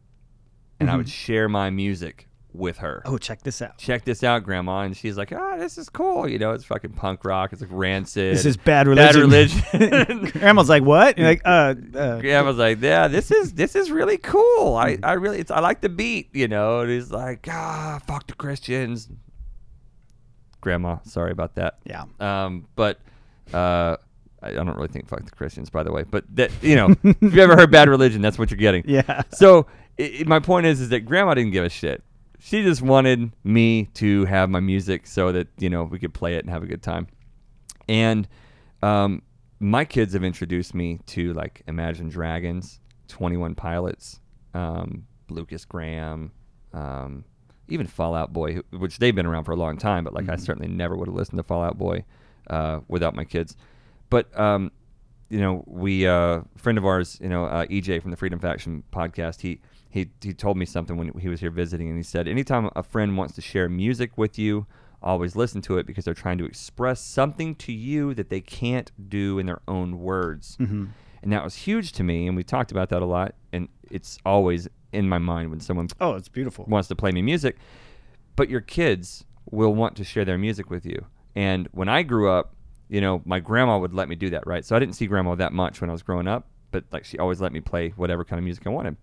And I would share my music with her. Oh, check this out, Grandma. And she's like, this is cool. You know, it's fucking punk rock. It's like Rancid. This is Bad Religion. Grandma's like, what? You're like, Grandma's like, yeah, this is really cool. I like the beat, you know. And he's like, fuck the Christians. Grandma, sorry about that. Yeah. But I don't really think fuck the Christians, by the way. But that, you know, if you ever heard Bad Religion, that's what you're getting. Yeah. So my point is that Grandma didn't give a shit. She just wanted me to have my music so that, you know, we could play it and have a good time. And my kids have introduced me to like Imagine Dragons, 21 Pilots, Lucas Graham, even Fall Out Boy, which they've been around for a long time, but like I certainly never would have listened to Fall Out Boy without my kids. But you know, we friend of ours, you know, EJ from the Freedom Faction podcast, he told me something when he was here visiting, and he said, anytime a friend wants to share music with you, always listen to it because they're trying to express something to you that they can't do in their own words. Mm-hmm. And that was huge to me, and we talked about that a lot, and it's always in my mind when someone it's beautiful wants to play me music. But your kids will want to share their music with you. And when I grew up, you know, my grandma would let me do that, right? So I didn't see grandma that much when I was growing up, but like she always let me play whatever kind of music I wanted.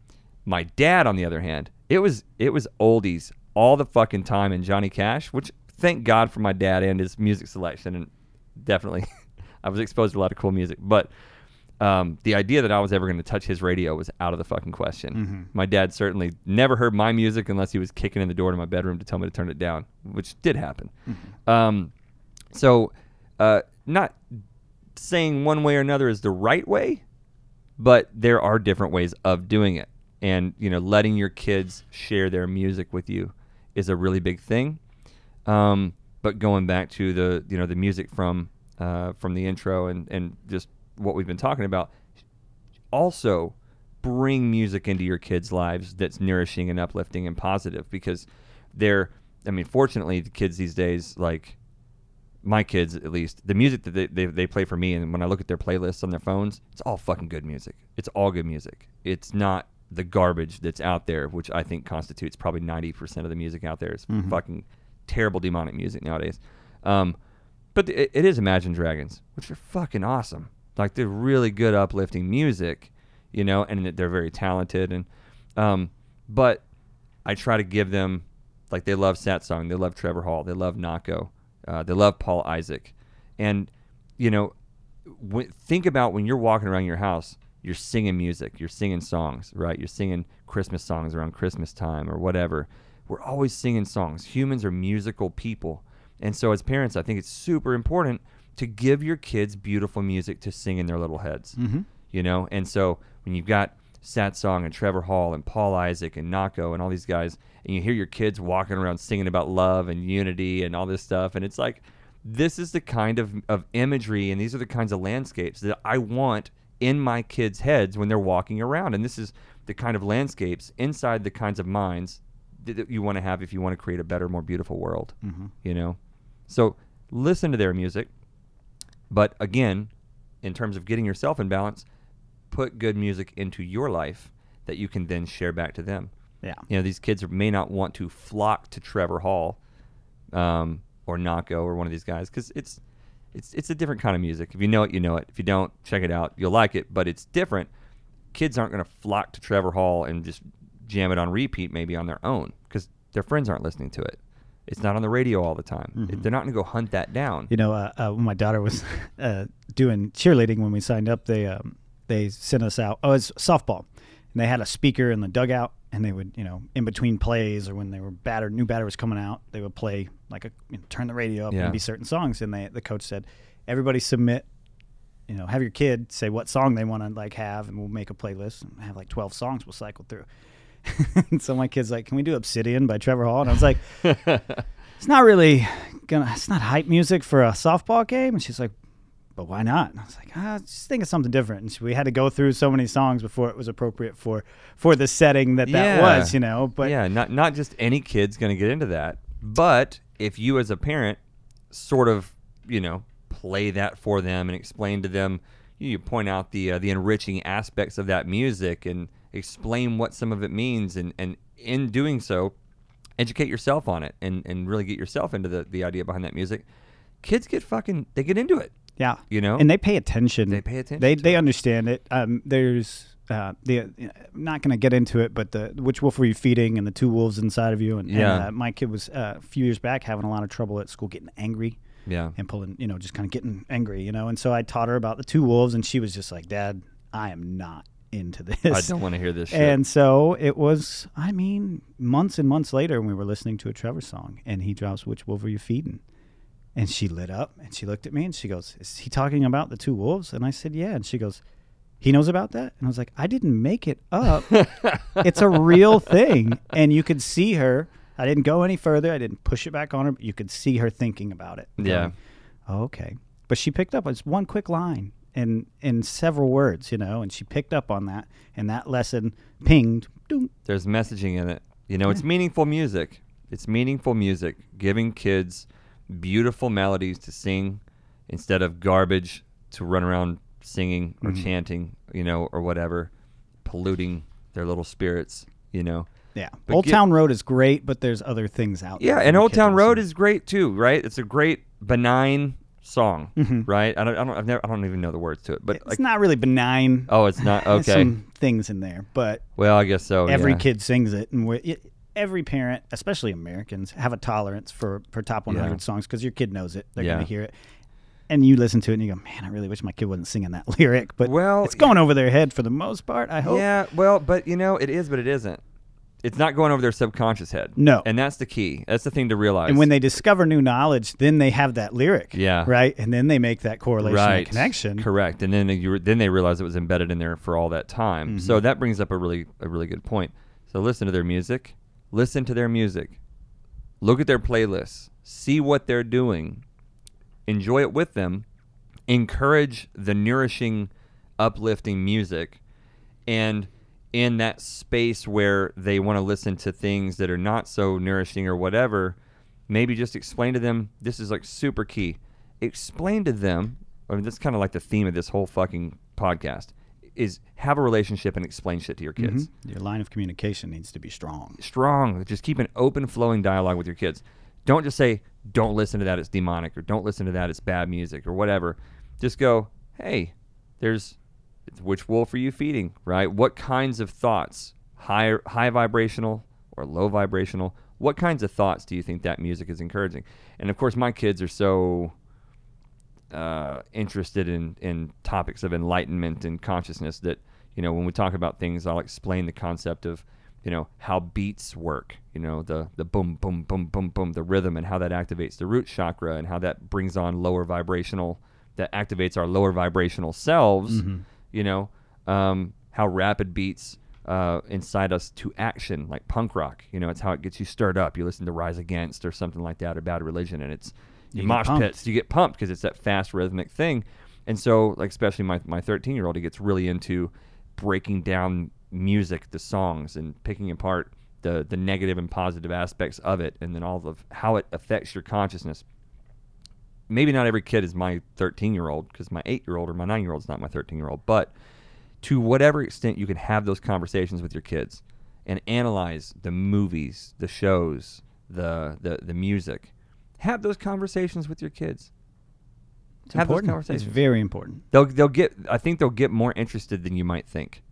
My dad, on the other hand, it was oldies all the fucking time and Johnny Cash, which thank God for my dad and his music selection. And definitely, I was exposed to a lot of cool music. But the idea that I was ever going to touch his radio was out of the fucking question. Mm-hmm. My dad certainly never heard my music unless he was kicking in the door to my bedroom to tell me to turn it down, which did happen. Mm-hmm. So not saying one way or another is the right way, but there are different ways of doing it. And, you know, letting your kids share their music with you is a really big thing. But going back to the, you know, the music from the intro and just what we've been talking about, also bring music into your kids' lives that's nourishing and uplifting and positive, because fortunately the kids these days, like my kids at least, the music that they play for me, and when I look at their playlists on their phones, it's all fucking good music. It's all good music. It's not the garbage that's out there, which I think constitutes probably 90% of the music out there is mm-hmm. fucking terrible demonic music nowadays. But it is Imagine Dragons, which are fucking awesome. Like, they're really good uplifting music, you know, and they're very talented. And but I try to give them, like, they love Satsang, they love Trevor Hall, they love Nahko, they love Paul Isaac. And, you know, think about when you're walking around your house, you're singing music, you're singing songs, right? You're singing Christmas songs around Christmas time or whatever. We're always singing songs. Humans are musical people. And so as parents, I think it's super important to give your kids beautiful music to sing in their little heads, mm-hmm. you know? And so when you've got Satsang and Trevor Hall and Paul Isaac and Nahko and all these guys, and you hear your kids walking around singing about love and unity and all this stuff, and it's like, this is the kind of imagery and these are the kinds of landscapes that I want in my kids' heads when they're walking around. And this is the kind of landscapes inside the kinds of minds that you want to have if you want to create a better, more beautiful world, mm-hmm. you know? So listen to their music. But again, in terms of getting yourself in balance, put good music into your life that you can then share back to them. Yeah. You know, these kids may not want to flock to Trevor Hall or Nahko or one of these guys because it's a different kind of music. If you know it, you know it. If you don't, check it out. You'll like it, but it's different. Kids aren't going to flock to Trevor Hall and just jam it on repeat maybe on their own because their friends aren't listening to it. It's not on the radio all the time. Mm-hmm. They're not going to go hunt that down. You know, when my daughter was doing cheerleading when we signed up, they sent us out. Oh, it's softball. And they had a speaker in the dugout, and they would, you know, in between plays or when they were new batter was coming out, they would play like turn the radio up and be certain songs. And the coach said, everybody submit, you know, have your kid say what song they want to like have, and we'll make a playlist and have like 12 songs we'll cycle through. So my kid's like, can we do Obsidian by Trevor Hall? And I was like, it's not hype music for a softball game. And she's like, but why not? And I was like, just think of something different. And so we had to go through so many songs before it was appropriate for the setting that was, you know. But yeah, not just any kid's going to get into that. But if you as a parent sort of, you know, play that for them and explain to them, you point out the enriching aspects of that music and explain what some of it means, and in doing so, educate yourself on it and really get yourself into the idea behind that music. Kids get into it. Yeah, you know, and they pay attention. They understand it. There's I'm not going to get into it, but the which wolf were you feeding, and the two wolves inside of you, and my kid was a few years back having a lot of trouble at school getting angry. Yeah, and pulling, you know, just kind of getting angry, you know, and so I taught her about the two wolves, and she was just like, Dad, I am not into this. I don't want to hear this shit. And so it was, I mean, months and months later when we were listening to a Trevor song and he drops, which wolf are you feeding? And she lit up and she looked at me and she goes, is he talking about the two wolves? And I said, yeah. And she goes, he knows about that? And I was like, I didn't make it up. It's a real thing. And you could see her. I didn't go any further. I didn't push it back on her, but you could see her thinking about it. Yeah. Going, oh, okay. But she picked up, it's one quick line. in several words, you know, and she picked up on that, and that lesson pinged. Doom. There's messaging in it. You know, yeah. It's meaningful music. It's meaningful music, giving kids beautiful melodies to sing instead of garbage to run around singing or mm-hmm. chanting, you know, or whatever, polluting their little spirits, you know. Yeah. But Old Town Road is great, but there's other things out there. Yeah, and Old Town Road is great too, right? It's a great benign song, mm-hmm. right? I don't even know the words to it, but it's like, not really benign. Oh, it's not. Okay. Some things in there, but well, I guess so. Every kid sings it, and every parent, especially Americans, have a tolerance for top 100 songs because your kid knows it. They're going to hear it. And you listen to it and you go, man, I really wish my kid wasn't singing that lyric, but it's going over their head for the most part, I hope. Yeah, well, but you know, it is, but it isn't. It's not going over their subconscious head. No. And that's the key. That's the thing to realize. And when they discover new knowledge, then they have that lyric. Yeah. Right? And then they make that correlation and connection. Correct. And then they realize it was embedded in there for all that time. Mm-hmm. So that brings up a really good point. So listen to their music. Listen to their music. Look at their playlists. See what they're doing. Enjoy it with them. Encourage the nourishing, uplifting music. And in that space where they want to listen to things that are not so nourishing or whatever, maybe just explain to them, this is like super key. Explain to them, I mean, that's kind of like the theme of this whole fucking podcast, is have a relationship and explain shit to your kids. Mm-hmm. Your line of communication needs to be strong. Strong. Just keep an open, flowing dialogue with your kids. Don't just say, don't listen to that, it's demonic, or don't listen to that, it's bad music, or whatever. Just go, hey, there's... which wolf are you feeding, right? What kinds of thoughts, high vibrational or low vibrational, what kinds of thoughts do you think that music is encouraging? And of course, my kids are so interested in topics of enlightenment and consciousness that, you know, when we talk about things, I'll explain the concept of, you know, how beats work, you know, the boom, boom, boom, boom, boom, the rhythm and how that activates the root chakra and how that brings on lower vibrational, that activates our lower vibrational selves. Mm-hmm. You know, how rapid beats incite us to action, like punk rock. You know, it's how it gets you stirred up. You listen to Rise Against or something like that, or Bad Religion, and it's you mosh pits. You get pumped because it's that fast rhythmic thing. And so, like, especially my 13-year-old, he gets really into breaking down music, the songs, and picking apart the negative and positive aspects of it, and then all of how it affects your consciousness. Maybe not every kid is my 13-year-old, because my 8-year-old or my 9-year-old is not my 13-year-old, but to whatever extent you can have those conversations with your kids and analyze the movies, the shows, the music, have those conversations with your kids. It's have important. Those conversations. It's very important. I think they'll get more interested than you might think.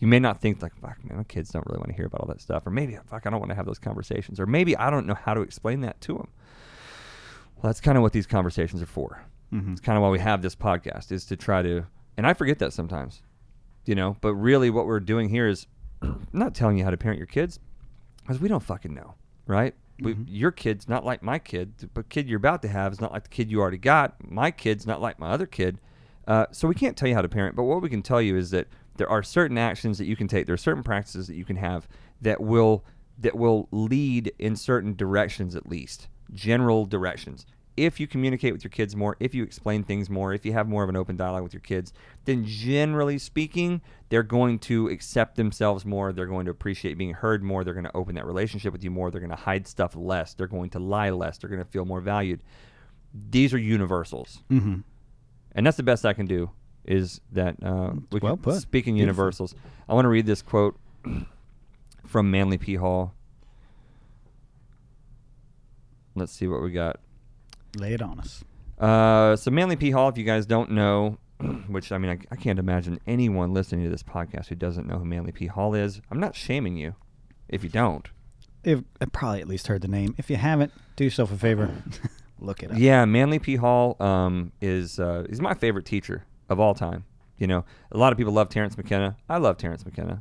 You may not think, like, fuck, man, my kids don't really want to hear about all that stuff, or maybe, fuck, I don't want to have those conversations, or maybe I don't know how to explain that to them. Well, that's kind of what these conversations are for. Mm-hmm. It's kind of why we have this podcast, is to try to, and I forget that sometimes, you know, but really what we're doing here is not telling you how to parent your kids, because we don't fucking know, right? Mm-hmm. Your kid's not like my kid. The kid you're about to have is not like the kid you already got. My kid's not like my other kid. So we can't tell you how to parent, but what we can tell you is that there are certain actions that you can take. There are certain practices that you can have that will lead in certain directions, at least. General directions. If you communicate with your kids more, if you explain things more, if you have more of an open dialogue with your kids, then generally speaking, they're going to accept themselves more. They're going to appreciate being heard more. They're going to open that relationship with you more. They're going to hide stuff less. They're going to lie less. They're going to feel more valued. These are universals. Mm-hmm. And that's the best I can do, is that we well can speak in universals. I want to read this quote from Manly P. Hall. Let's see what we got. Lay it on us. So Manly P. Hall, if you guys don't know, which, I mean, I can't imagine anyone listening to this podcast who doesn't know who Manly P. Hall is. I'm not shaming you if you don't. I've probably at least heard the name. If you haven't, do yourself a favor. Look it up. Yeah, Manly P. Hall is my favorite teacher of all time. You know, a lot of people love Terrence McKenna. I love Terrence McKenna.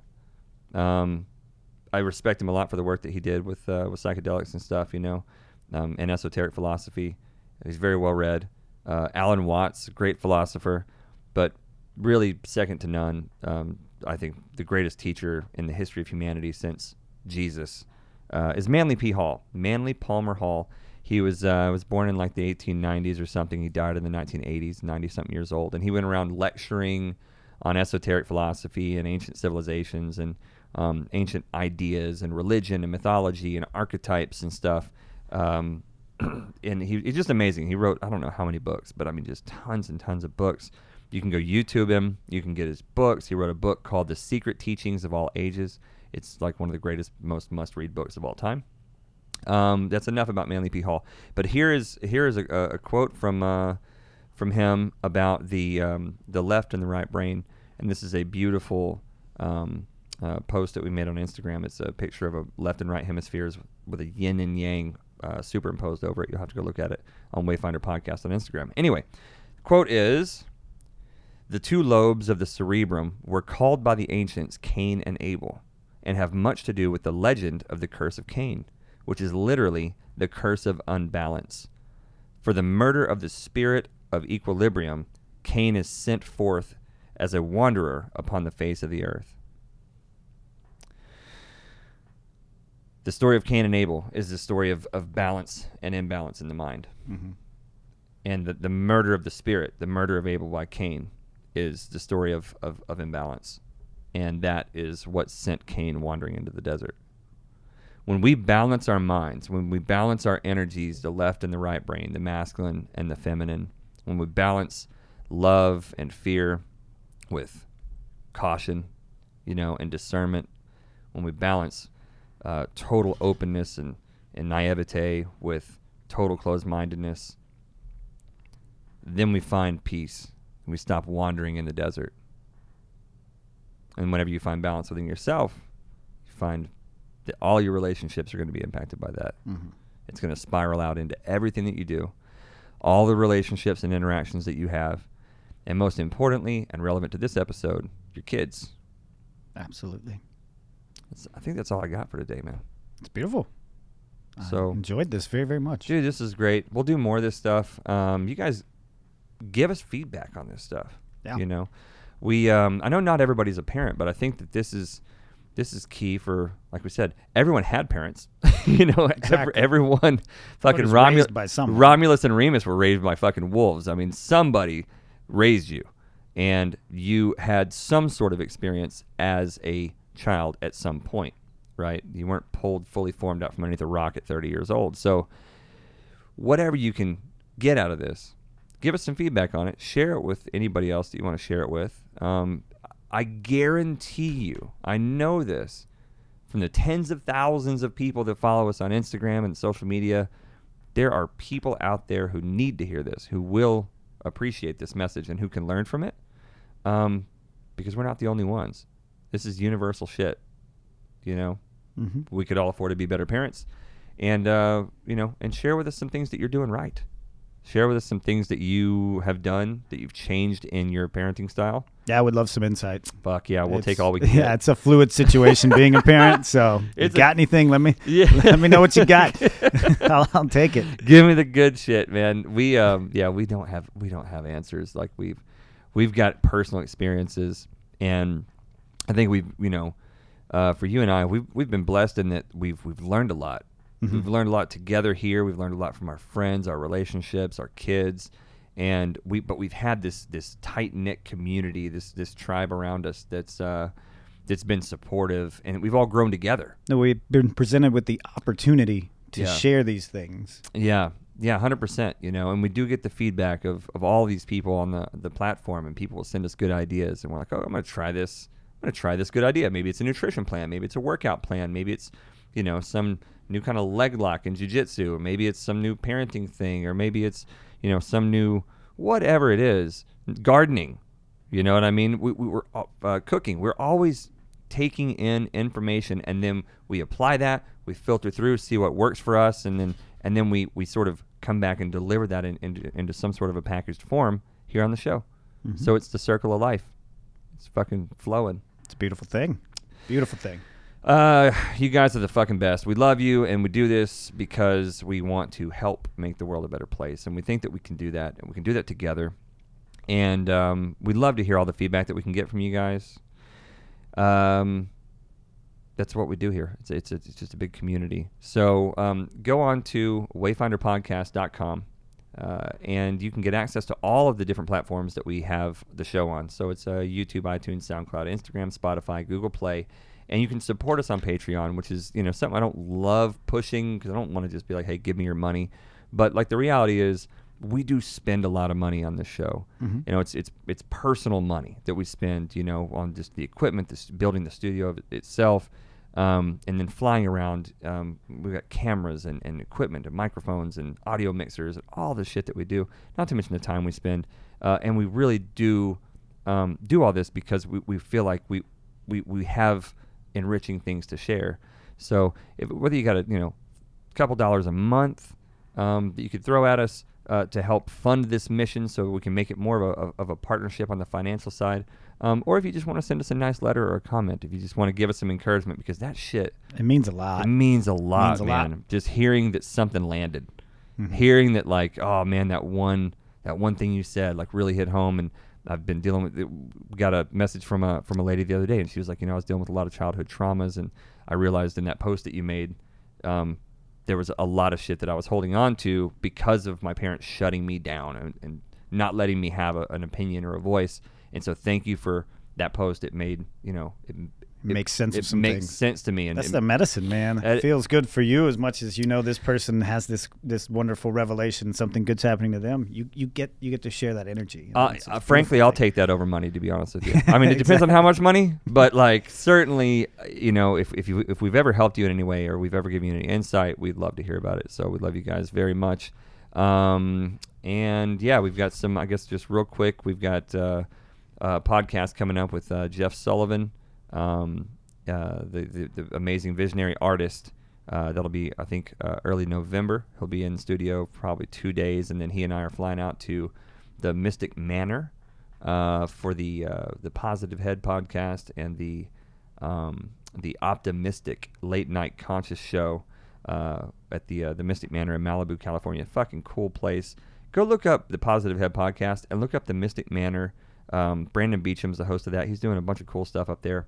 I respect him a lot for the work that he did with psychedelics and stuff, you know. And esoteric philosophy. He's very well read. Alan Watts, great philosopher, but really second to none. I think the greatest teacher in the history of humanity since Jesus is Manly P. Hall, Manly Palmer Hall. He was born in like the 1890s or something. He died in the 1980s, 90-something years old. And he went around lecturing on esoteric philosophy and ancient civilizations and ancient ideas and religion and mythology and archetypes and stuff. And he's just amazing. He wrote, I don't know how many books, but I mean just tons and tons of books. You can go YouTube him. You can get his books. He wrote a book called The Secret Teachings of All Ages. It's like one of the greatest, most must-read books of all time. That's enough about Manly P. Hall. But here is a quote from him about the left and the right brain. And this is a beautiful post that we made on Instagram. It's a picture of a left and right hemispheres with a yin and yang superimposed over it. You'll have to go look at it on Wayfinder Podcast on Instagram. Anyway, the quote is, "The two lobes of the cerebrum were called by the ancients Cain and Abel, and have much to do with the legend of the curse of Cain, which is literally the curse of unbalance. For the murder of the spirit of equilibrium, Cain is sent forth as a wanderer upon the face of the earth." The story of Cain and Abel is the story of balance and imbalance in the mind. Mm-hmm. And the murder of the spirit, the murder of Abel by Cain, is the story of imbalance. And that is what sent Cain wandering into the desert. When we balance our minds, when we balance our energies, the left and the right brain, the masculine and the feminine, when we balance love and fear with caution, and discernment, when we balance total openness and naivete with total closed-mindedness, then we find peace. We stop wandering in the desert. And whenever you find balance within yourself, you find that all your relationships are going to be impacted by that. Mm-hmm. It's going to spiral out into everything that you do, all the relationships and interactions that you have, and most importantly, and relevant to this episode, your kids. Absolutely. I think that's all I got for today, man. It's beautiful. So I enjoyed this very, very much. Dude, this is great. We'll do more of this stuff. You guys give us feedback on this stuff. Yeah. We I know not everybody's a parent, but I think that this is key for, like we said, everyone had parents. Exactly. Everyone fucking Romulus and Remus were raised by fucking wolves. I mean, somebody raised you and you had some sort of experience as a child at some point, right? You weren't pulled fully formed out from underneath a rock at 30 years old. So whatever you can get out of this, give us some feedback on it. Share it with anybody else that you want to share it with. I guarantee you, I know this from the tens of thousands of people that follow us on Instagram and social media, there are people out there who need to hear this, who will appreciate this message and who can learn from it, because we're not the only ones. This is universal shit, Mm-hmm. We could all afford to be better parents. And, and share with us some things that you're doing right. Share with us some things that you have done, that you've changed in your parenting style. Yeah, I would love some insight. Fuck yeah, we'll take all we can. Yeah, it's a fluid situation being a parent, so if you got anything, let me know what you got. I'll take it. Give me the good shit, man. We we don't have answers. Like we've got personal experiences, and I think we've, for you and I, we've been blessed in that we've learned a lot. Mm-hmm. We've learned a lot together here. We've learned a lot from our friends, our relationships, our kids, and we've had this tight-knit community, this tribe around us that's been supportive, and we've all grown together. No, we've been presented with the opportunity to share these things. Yeah. Yeah, 100%, and we do get the feedback of all these people on the platform, and people will send us good ideas, and we're like, oh, I'm going to try this. I'm going to try this good idea. Maybe it's a nutrition plan. Maybe it's a workout plan. Maybe it's, some new kind of leg lock in jiu-jitsu. Or maybe it's some new parenting thing. Or maybe it's, some new whatever it is. Gardening. You know what I mean? We were cooking. We're always taking in information, and then we apply that. We filter through, see what works for us, and then we sort of come back and deliver that into some sort of a packaged form here on the show. Mm-hmm. So it's the circle of life. It's fucking flowing. It's a beautiful thing. Beautiful thing. You guys are the fucking best. We love you, and we do this because we want to help make the world a better place, and we think that we can do that, and we can do that together. And we'd love to hear all the feedback that we can get from you guys. that's what we do here. It's just a big community. So go on to wayfinderpodcast.com. And you can get access to all of the different platforms that we have the show on. So it's YouTube, iTunes, SoundCloud, Instagram, Spotify, Google Play. And you can support us on Patreon, which is, you know, something I don't love pushing because I don't want to just be like, hey, give me your money. But like the reality is we do spend a lot of money on this show. Mm-hmm. You know, it's personal money that we spend, you know, on just the equipment, this building the studio itself. And then flying around, we've got cameras and equipment and microphones and audio mixers and all the shit that we do, not to mention the time we spend. And we really do do all this because we feel like we have enriching things to share. So whether you got a couple dollars a month that you could throw at us to help fund this mission so we can make it more of a partnership on the financial side. Or if you just want to send us a nice letter or a comment, if you just want to give us some encouragement, because that shit... It means a lot. It means a lot, man. Just hearing that something landed. Mm-hmm. Hearing that, like, oh, man, that one thing you said, like, really hit home. And I've been dealing with... We got a message from a lady the other day, and she was like, I was dealing with a lot of childhood traumas, and I realized in that post that you made, there was a lot of shit that I was holding on to because of my parents shutting me down and not letting me have an opinion or a voice. And so thank you for that post. It made, it makes sense to me. And that's the medicine, man. It feels good for you as much as, this person has this wonderful revelation, something good's happening to them. You get to share that energy. Frankly, I'll take that over money, to be honest with you. I mean, it depends on how much money, but like certainly, if we've ever helped you in any way or we've ever given you any insight, we'd love to hear about it. So we love you guys very much. And yeah, we've got some, I guess just real quick, we've got, podcast coming up with Jeff Sullivan, the amazing visionary artist. That'll be, I think, early November. He'll be in the studio probably 2 days, and then he and I are flying out to the Mystic Manor for the Positive Head Podcast and the Optimistic Late Night Conscious Show at the Mystic Manor in Malibu, California. Fucking cool place. Go look up the Positive Head Podcast and look up the Mystic Manor. Brandon Beecham is the host of that. He's doing a bunch of cool stuff up there,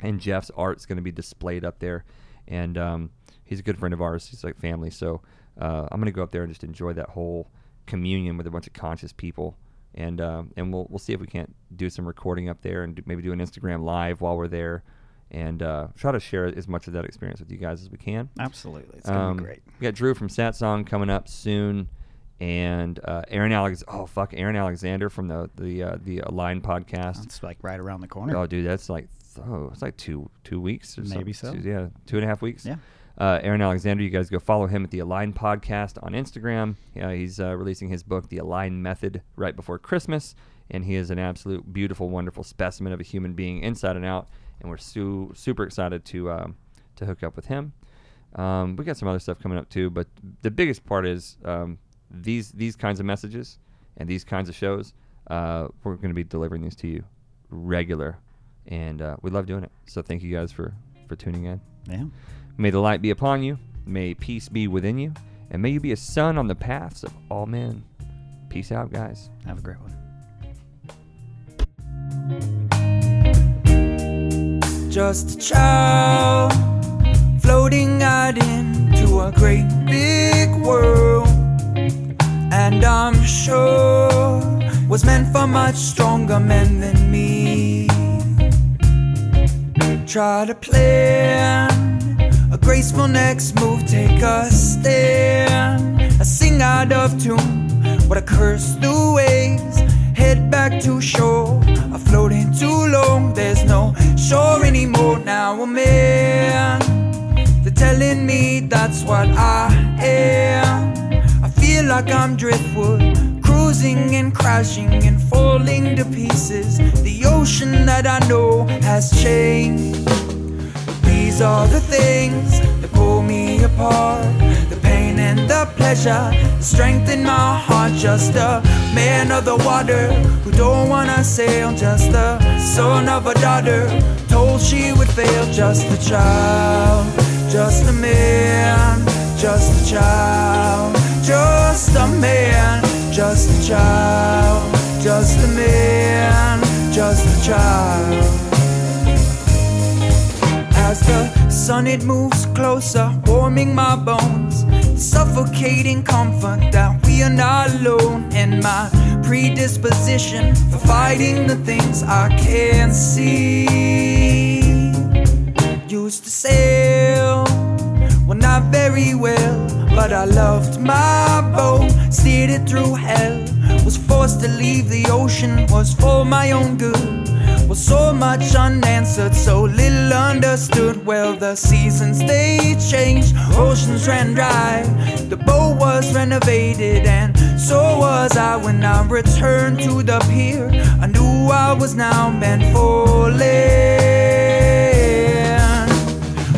and Jeff's art's going to be displayed up there. And he's a good friend of ours. He's like family. So I'm going to go up there and just enjoy that whole communion with a bunch of conscious people. And we'll see if we can't do some recording up there and maybe do an Instagram live while we're there, and try to share as much of that experience with you guys as we can. Absolutely, it's going to be great. We got Drew from Satsang coming up soon. And Aaron Alexander from the Align Podcast. It's like right around the corner. Oh, dude, that's like two weeks or maybe so. Yeah, 2.5 weeks. Yeah. Aaron Alexander, you guys go follow him at the Align Podcast on Instagram. He's releasing his book, The Align Method, right before Christmas, and he is an absolute beautiful, wonderful specimen of a human being inside and out. And we're super excited to hook up with him. We got some other stuff coming up too, but the biggest part is. These kinds of messages and these kinds of shows, we're going to be delivering these to you regular, and we love doing it. So thank you guys for tuning in. Yeah. May the light be upon you. May peace be within you. And may you be a sun on the paths of all men. Peace out, guys. Have a great one. Just a child floating out into a great big world. And I'm sure was meant for much stronger men than me. Try to plan a graceful next move, take a stand. I sing out of tune, what a curse through waves. Head back to shore, I'm floating too long. There's no shore anymore now, oh man. They're telling me that's what I am. Feel like I'm driftwood, cruising and crashing and falling to pieces. The ocean that I know has changed. These are the things that pull me apart. The pain and the pleasure, the strength in my heart. Just a man of the water who don't wanna sail. Just a son of a daughter told she would fail. Just a child, just a man, just a child. Just a man, just a child, just a man, just a child. As the Sun, it moves closer, warming my bones. Suffocating comfort that we are not alone. And my predisposition for fighting the things I can't see. Used to sail, well, not very well, but I loved my boat, steered it through hell. Was forced to leave the ocean, was for my own good. Was so much unanswered, so little understood. Well, the seasons they changed, oceans ran dry. The boat was renovated and so was I. When I returned to the pier, I knew I was now meant for land.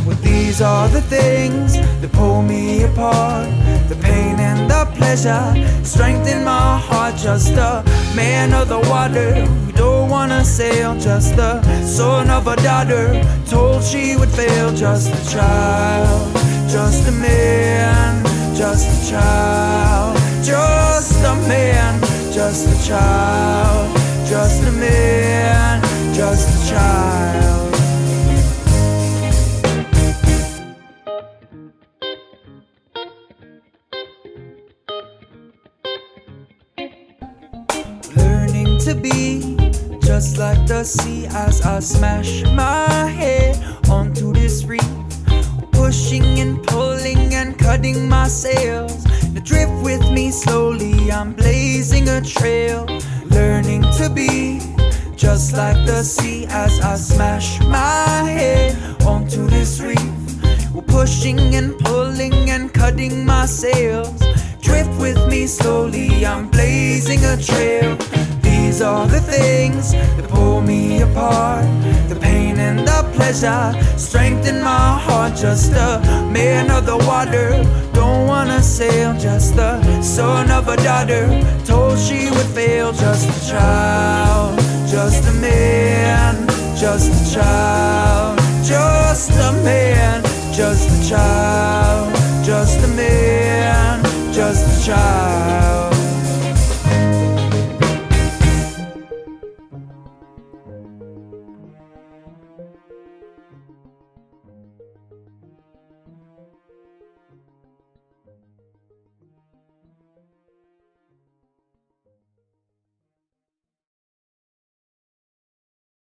Well, these are the things that pull me apart. The pain and the pleasure, strength in my heart. Just a man of the water who don't wanna sail. Just the son of a daughter told she would fail. Just a child, just a man, just a child. Just a man, just a child. Just a man, just a child. To be just like the sea as I smash my head onto this reef, pushing and pulling and cutting my sails. The drift with me slowly, I'm blazing a trail. Learning to be just like the sea as I smash my head onto this reef. We're pushing and pulling and cutting my sails. Drift with me slowly, I'm blazing a trail. These are the things that pull me apart. The pain and the pleasure, strength in my heart. Just a man of the water, don't wanna sail. Just the son of a daughter, told she would fail. Just a child, just a man, just a child. Just a man, just a child.